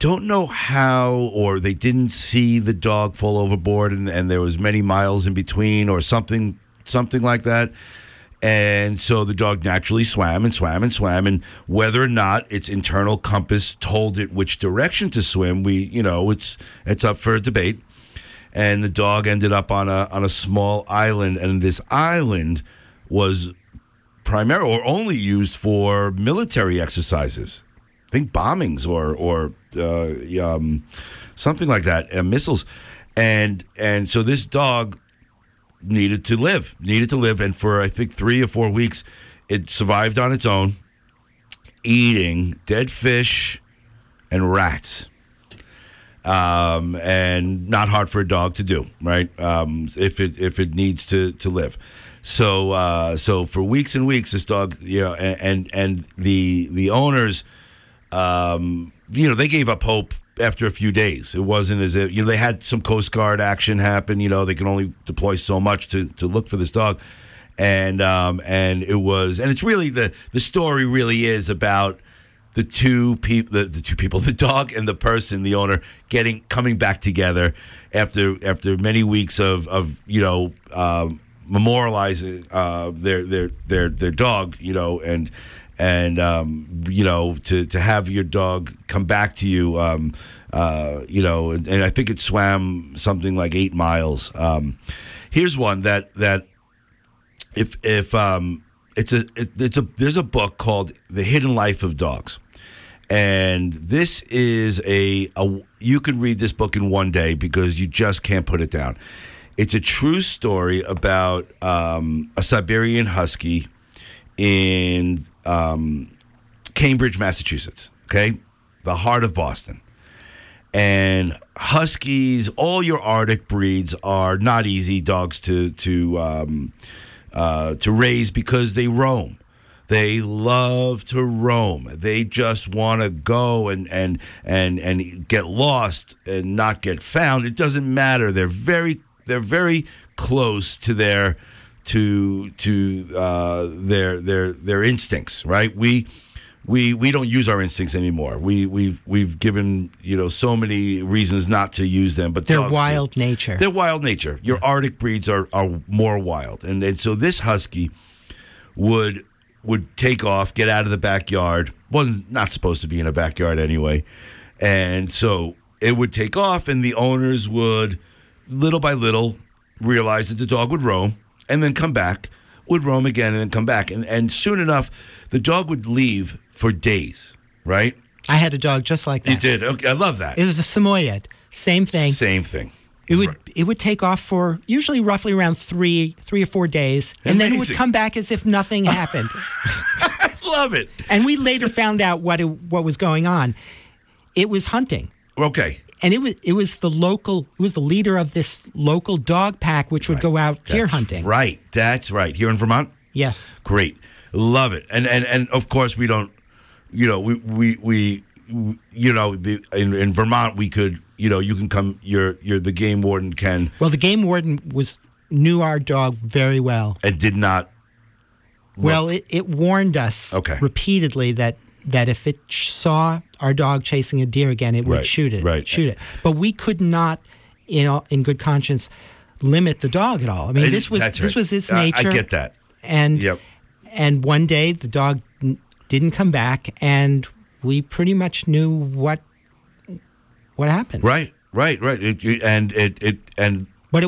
don't know how, or they didn't see the dog fall overboard and there was many miles in between or something like that. And so the dog naturally swam. And whether or not its internal compass told it which direction to swim, it's up for debate. And the dog ended up on a small island, and this island was primarily or only used for military exercises. I think bombings or something like that, missiles. And so this dog needed to live, and for I think 3 or 4 weeks, it survived on its own, eating dead fish, and rats. And not hard for a dog to do, right? If it needs to live. So for weeks and weeks, this dog, you know, and the owners, you know, they gave up hope after a few days. It wasn't as if, you know, they had some Coast Guard action happen. You know, they can only deploy so much to look for this dog, and it was, and it's really the story really is about the two people, the dog and the person, the owner, coming back together after many weeks of you know, memorializing their dog, you know, and you know, to have your dog come back to you, you know, and I think it swam something like 8 miles. Here's one that if there's a book called The Hidden Life of Dogs. And this is you can read this book in one day because you just can't put it down. It's a true story about a Siberian Husky in Cambridge, Massachusetts, okay? The heart of Boston. And Huskies, all your Arctic breeds are not easy dogs to raise because they roam. They love to roam. They just want to go and get lost and not get found. It doesn't matter. They're very close to their instincts, right? We don't use our instincts anymore. We've given, you know, so many reasons not to use them, but they're wild nature. They're wild nature. Your Arctic breeds are more wild, and so this husky would take off, get out of the backyard. Wasn't not supposed to be in a backyard anyway, and so it would take off, and the owners would little by little realize that the dog would roam and then come back, would roam again and then come back, and soon enough the dog would leave. For days, right? I had a dog just like that. You did? Okay, I love that. It was a Samoyed. Same thing. It would take off for usually roughly around three or 4 days, and Amazing. Then it would come back as if nothing happened. I love it. And we later found out what was going on. It was hunting. Okay. And it was the leader of this local dog pack, which would go out deer hunting. Right. That's right. Here in Vermont? Yes. Great. Love it. And of course we don't. You know, we you know, in Vermont we could, you know, you can come, the game warden can. Well, the game warden knew our dog very well. And did not. Well, it warned us repeatedly that if it saw our dog chasing a deer again, it would shoot it. Right. Shoot it. But we could not, you know, in good conscience, limit the dog at all. I mean, this was its nature. I get that. And and one day the dog didn't come back, and we pretty much knew what happened. Right. But it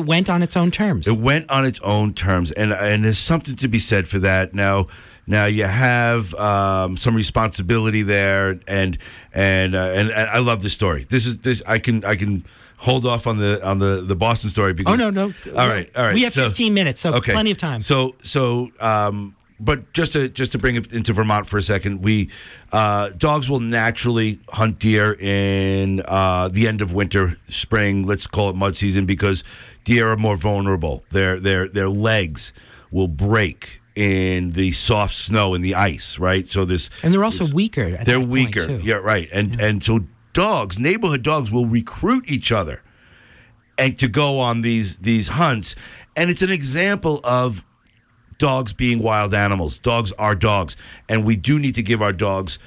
went on its own terms. And there's something to be said for that. Now you have some responsibility there, and I love this story. This is I can hold off on the Boston story because no. All right. We have 15 minutes, so plenty of time. But just to bring it into Vermont for a second, dogs will naturally hunt deer in the end of winter, spring. Let's call it mud season because deer are more vulnerable. Their legs will break in the soft snow and the ice, right? So they're also weaker. At that point too. Yeah, right. And so dogs, neighborhood dogs, will recruit each other, and to go on these hunts. And it's an example of dogs being wild animals. Dogs are dogs, and we do need to give our dogs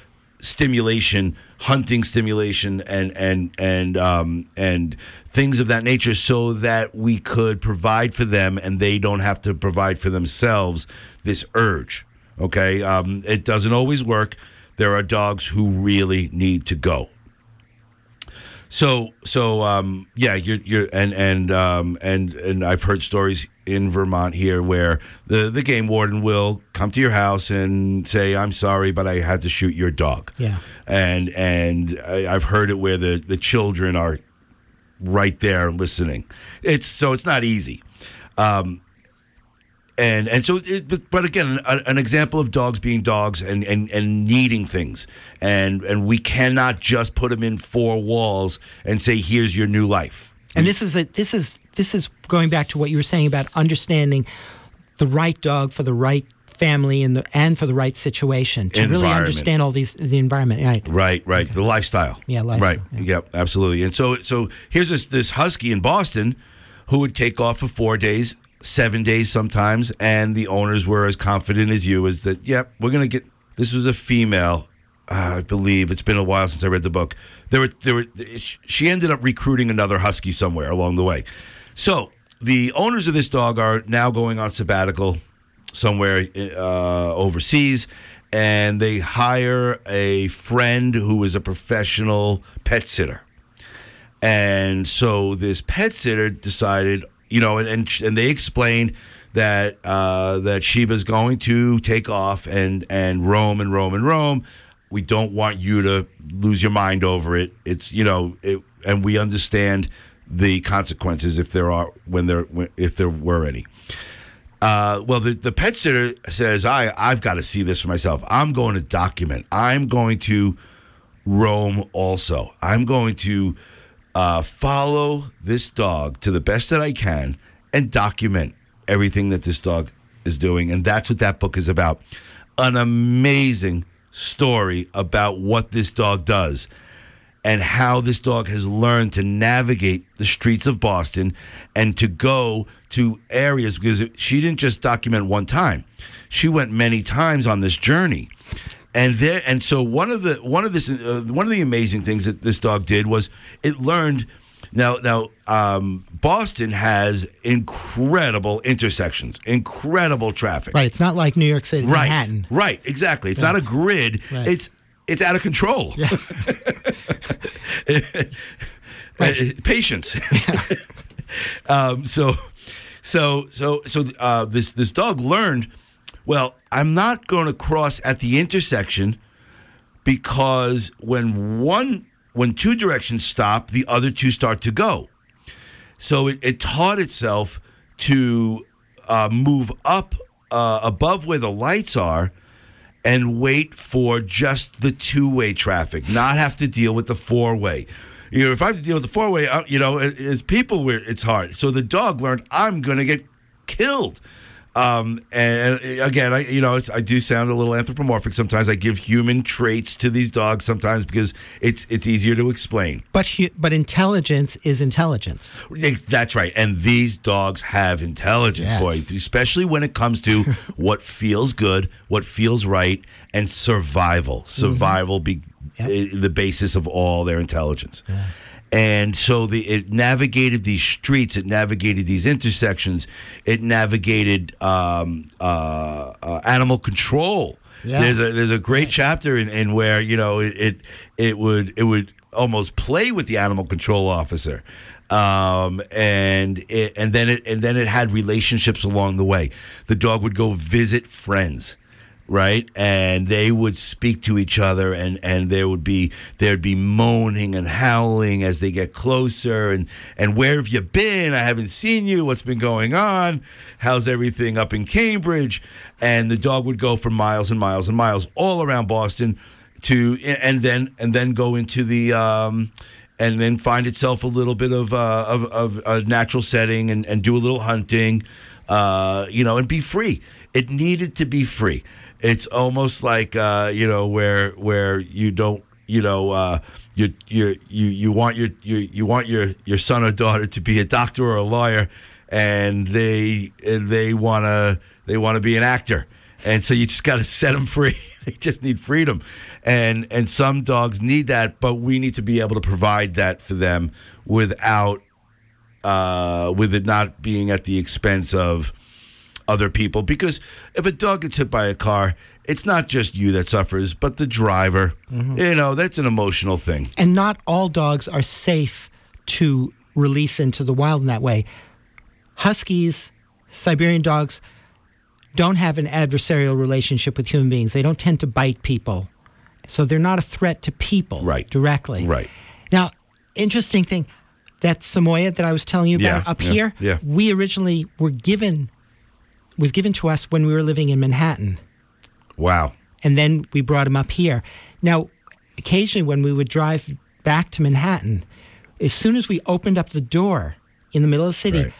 stimulation, hunting stimulation, and things of that nature, so that we could provide for them, and they don't have to provide for themselves. This urge, okay? It doesn't always work. There are dogs who really need to go. So I've heard stories in Vermont here where the game warden will come to your house and say, "I'm sorry, but I had to shoot your dog." Yeah. And I've heard it where the children are right there listening. It's not easy. And so, but again, an example of dogs being dogs and needing things. And we cannot just put them in four walls and say, here's your new life. And this is going back to what you were saying about understanding the right dog for the right family and for the right situation to really understand all these the environment. Right. Okay. The lifestyle. Yeah, lifestyle. Right. Yeah. Yep, absolutely. And so here's this husky in Boston who would take off for 4 days, 7 days sometimes, and the owners were as confident as you as that, yep, we're going to get, this was a female, I believe, it's been a while since I read the book. She ended up recruiting another husky somewhere along the way. So the owners of this dog are now going on sabbatical somewhere overseas, and they hire a friend who is a professional pet sitter. And so this pet sitter decided, you know, and they explained that that Sheba's going to take off and roam. We don't want you to lose your mind over it. It's, you know, and we understand the consequences if there are if there were any. Well, the pet sitter says, I've got to see this for myself. I'm going to document. I'm going to roam also. I'm going to follow this dog to the best that I can and document everything that this dog is doing. And that's what that book is about. An amazing story about what this dog does and how this dog has learned to navigate the streets of Boston and to go to areas, because she didn't just document one time. She went many times on this journey. And so one of the amazing things that this dog did was it learned. Now, Boston has incredible intersections, incredible traffic. Right, it's not like New York City, Manhattan. Right, exactly. It's not a grid. Right. It's out of control. Yes. Patience. Yeah. So this dog learned, well, I'm not going to cross at the intersection because when two directions stop, the other two start to go. So it taught itself to move up above where the lights are and wait for just the two-way traffic, not have to deal with the four-way. You know, if I have to deal with the four-way, you know, as people, it's hard. So the dog learned, I'm going to get killed. And again, I do sound a little anthropomorphic sometimes. I give human traits to these dogs sometimes because it's easier to explain. But intelligence is intelligence. That's right. And these dogs have intelligence, yes. Boy, especially when it comes to what feels good, what feels right, and survival. Survival be the basis of all their intelligence. Yeah. And so it navigated these streets, it navigated these intersections, it navigated animal control. Yeah. There's a great chapter in where, you know, it would almost play with the animal control officer, and then it had relationships along the way. The dog would go visit friends. Right, and they would speak to each other, and there'd be moaning and howling as they get closer, and where have you been? I haven't seen you. What's been going on? How's everything up in Cambridge? And the dog would go for miles and miles and miles all around Boston, and then go into the and then find itself a little bit of a natural setting and do a little hunting, you know, and be free. It needed to be free. It's almost like you know, where you don't, you know, you want your son or daughter to be a doctor or a lawyer, and they wanna be an actor, and so you just gotta set them free. They just need freedom, and some dogs need that, but we need to be able to provide that for them without with it not being at the expense of other people, because if a dog gets hit by a car, it's not just you that suffers, but the driver. Mm-hmm. You know, that's an emotional thing. And not all dogs are safe to release into the wild in that way. Huskies, Siberian dogs, don't have an adversarial relationship with human beings. They don't tend to bite people. So they're not a threat to people directly. Right. Now, interesting thing, that Samoyed that I was telling you about up here, we originally were given was given to us when we were living in Manhattan. Wow. And then we brought him up here. Now, occasionally when we would drive back to Manhattan, as soon as we opened up the door in the middle of the city, right,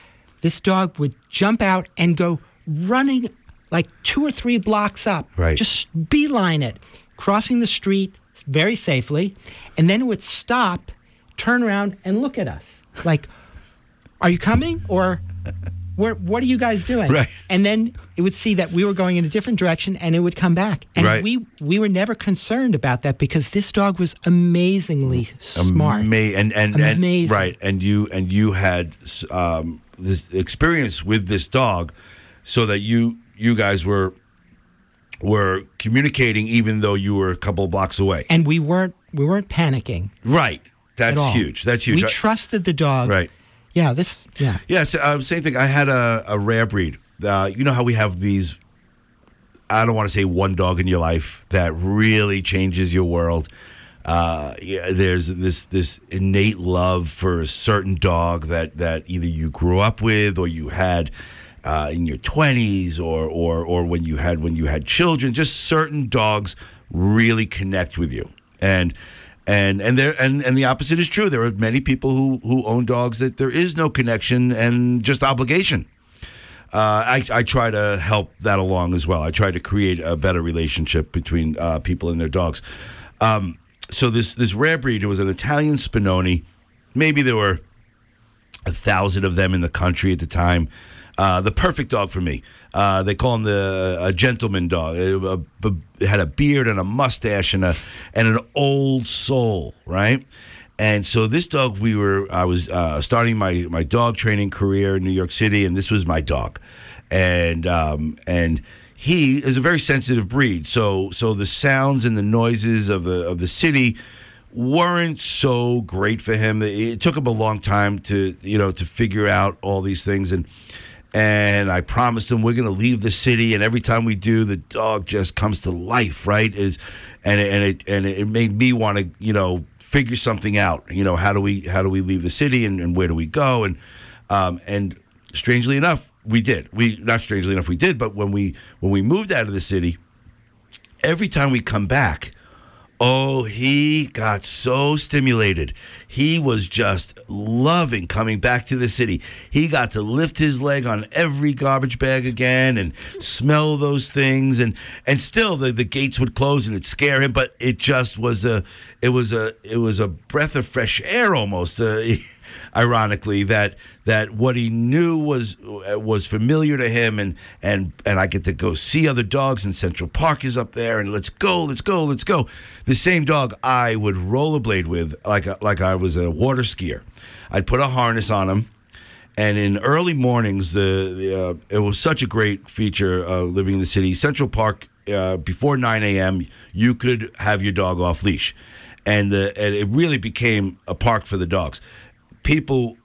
this dog would jump out and go running like 2 or 3 blocks up. Right. Just beeline it, crossing the street very safely, and then it would stop, turn around, and look at us. Like, are you coming? Or what are you guys doing? Right. And then it would see that we were going in a different direction, and it would come back. And right, we were never concerned about that because this dog was amazingly smart. Amazing. Right. And you had this experience with this dog, so that you guys were communicating even though you were a couple blocks away. And we weren't panicking. Right. That's huge. That's huge. We trusted the dog. Right. Yeah. So, same thing. I had a rare breed. You know how we have these, I don't want to say one dog in your life that really changes your world. There's this innate love for a certain dog that either you grew up with or you had in your 20s or when you had children. Just certain dogs really connect with you. And the opposite is true. There are many people who own dogs that there is no connection and just obligation. I try to help that along as well. I try to create a better relationship between people and their dogs. So this rare breed, it was an Italian Spinoni. Maybe there were 1,000 of them in the country at the time. The perfect dog for me. They call him a gentleman dog. It had a beard and a mustache and an old soul, right? And so this dog, I was starting my dog training career in New York City, and this was my dog. And he is a very sensitive breed. So the sounds and the noises of the city weren't so great for him. It took him a long time to figure out all these things. And I promised him we're going to leave the city, and every time we do, the dog just comes to life, right? It made me want to, figure something out. How do we leave the city, and where do we go? And strangely enough, we did. But when we moved out of the city, every time we come back, oh, he got so stimulated. He was just loving coming back to the city. He got to lift his leg on every garbage bag again and smell those things. And still the gates would close and it'd scare him, but it just was a breath of fresh air almost. Ironically, that what he knew was familiar to him, and I get to go see other dogs, and Central Park is up there, and let's go. The same dog I would rollerblade with like I was a water skier. I'd put a harness on him, and in early mornings, it was such a great feature of living in the city. Central Park, before 9 a.m., you could have your dog off leash, and it really became a park for the dogs. People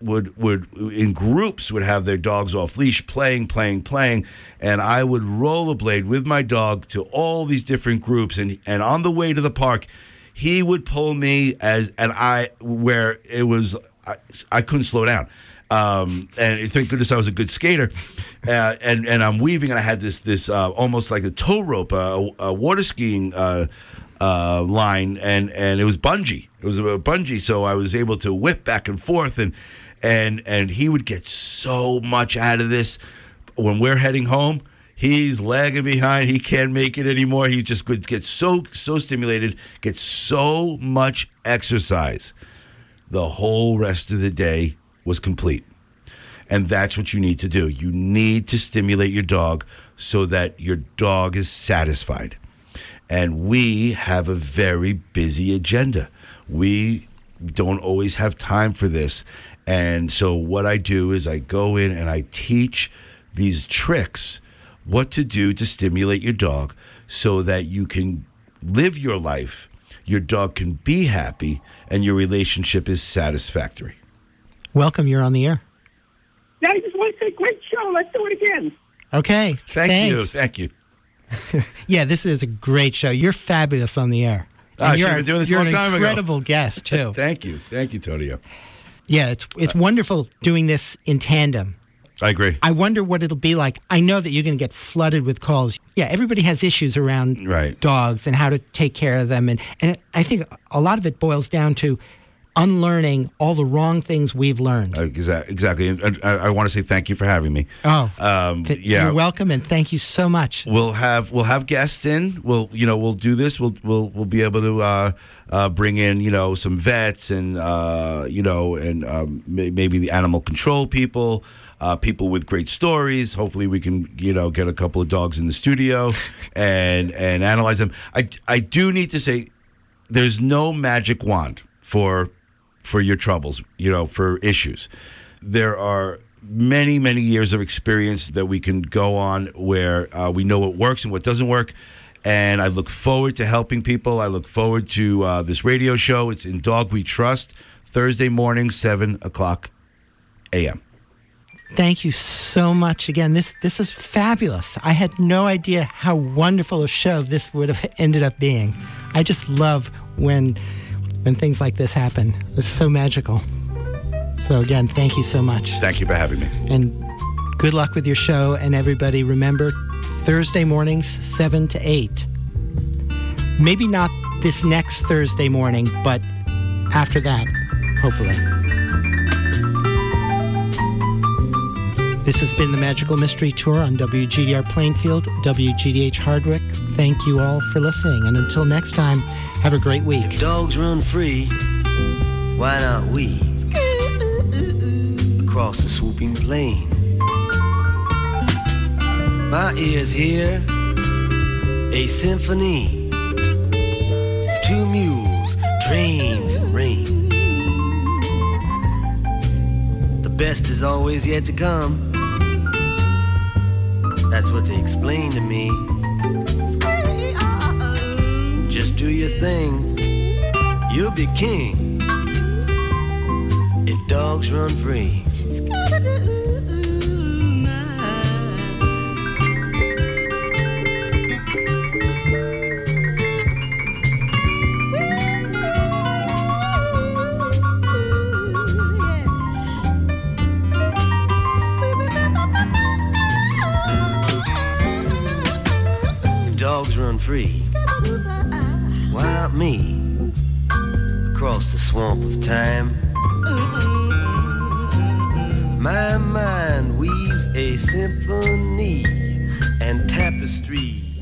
would in groups would have their dogs off leash, playing, and I would rollerblade with my dog to all these different groups, and on the way to the park, he would pull me I couldn't slow down. And thank goodness I was a good skater, and I'm weaving, and I had this almost like a tow rope, a water skiing line, and it was bungee. It was a bungee, so I was able to whip back and forth, and he would get so much out of this. When we're heading home, he's lagging behind. He can't make it anymore. He just could get so stimulated, get so much exercise. The whole rest of the day was complete, and that's what you need to do. You need to stimulate your dog so that your dog is satisfied. And we have a very busy agenda. We don't always have time for this. And so what I do is I go in and I teach these tricks, what to do to stimulate your dog so that you can live your life, your dog can be happy, and your relationship is satisfactory. Welcome. You're on the air. I just want to say, great show. Let's do it again. Okay. Thank you. Yeah, this is a great show. You're fabulous on the air. You've been doing this a long time ago. You're an incredible guest, too. Thank you. Thank you, Tonio. Yeah, it's wonderful doing this in tandem. I agree. I wonder what it'll be like. I know that you're going to get flooded with calls. Yeah, everybody has issues around dogs and how to take care of them. And I think a lot of it boils down to unlearning all the wrong things we've learned. Exactly. I want to say thank you for having me. You're welcome, and thank you so much. We'll have guests in. We'll do this. We'll be able to bring in some vets and maybe the animal control people. People with great stories. Hopefully, we can get a couple of dogs in the studio and analyze them. I do need to say, there's no magic wand for your troubles, for issues. There are many years of experience that we can go on where we know what works and what doesn't work. And I look forward to helping people. I look forward to this radio show. It's In Dog We Trust, Thursday morning, 7:00 a.m. Thank you so much again. This is fabulous. I had no idea how wonderful a show this would have ended up being. I just love when things like this happen. It's so magical. So again, thank you so much. Thank you for having me. And good luck with your show. And everybody, remember, Thursday mornings, 7 to 8. Maybe not this next Thursday morning, but after that, hopefully. This has been the Magical Mystery Tour on WGDR Plainfield, WGDH Hardwick. Thank you all for listening. And until next time, have a great week. If dogs run free, why not we? Across the swooping plain. My ears hear a symphony of two mules, trains, and rain. The best is always yet to come. That's what they explained to me. Just do your thing, you'll be king. If dogs run free. If dogs run free. Why not me? Across the swamp of time. My mind weaves a symphony and tapestry.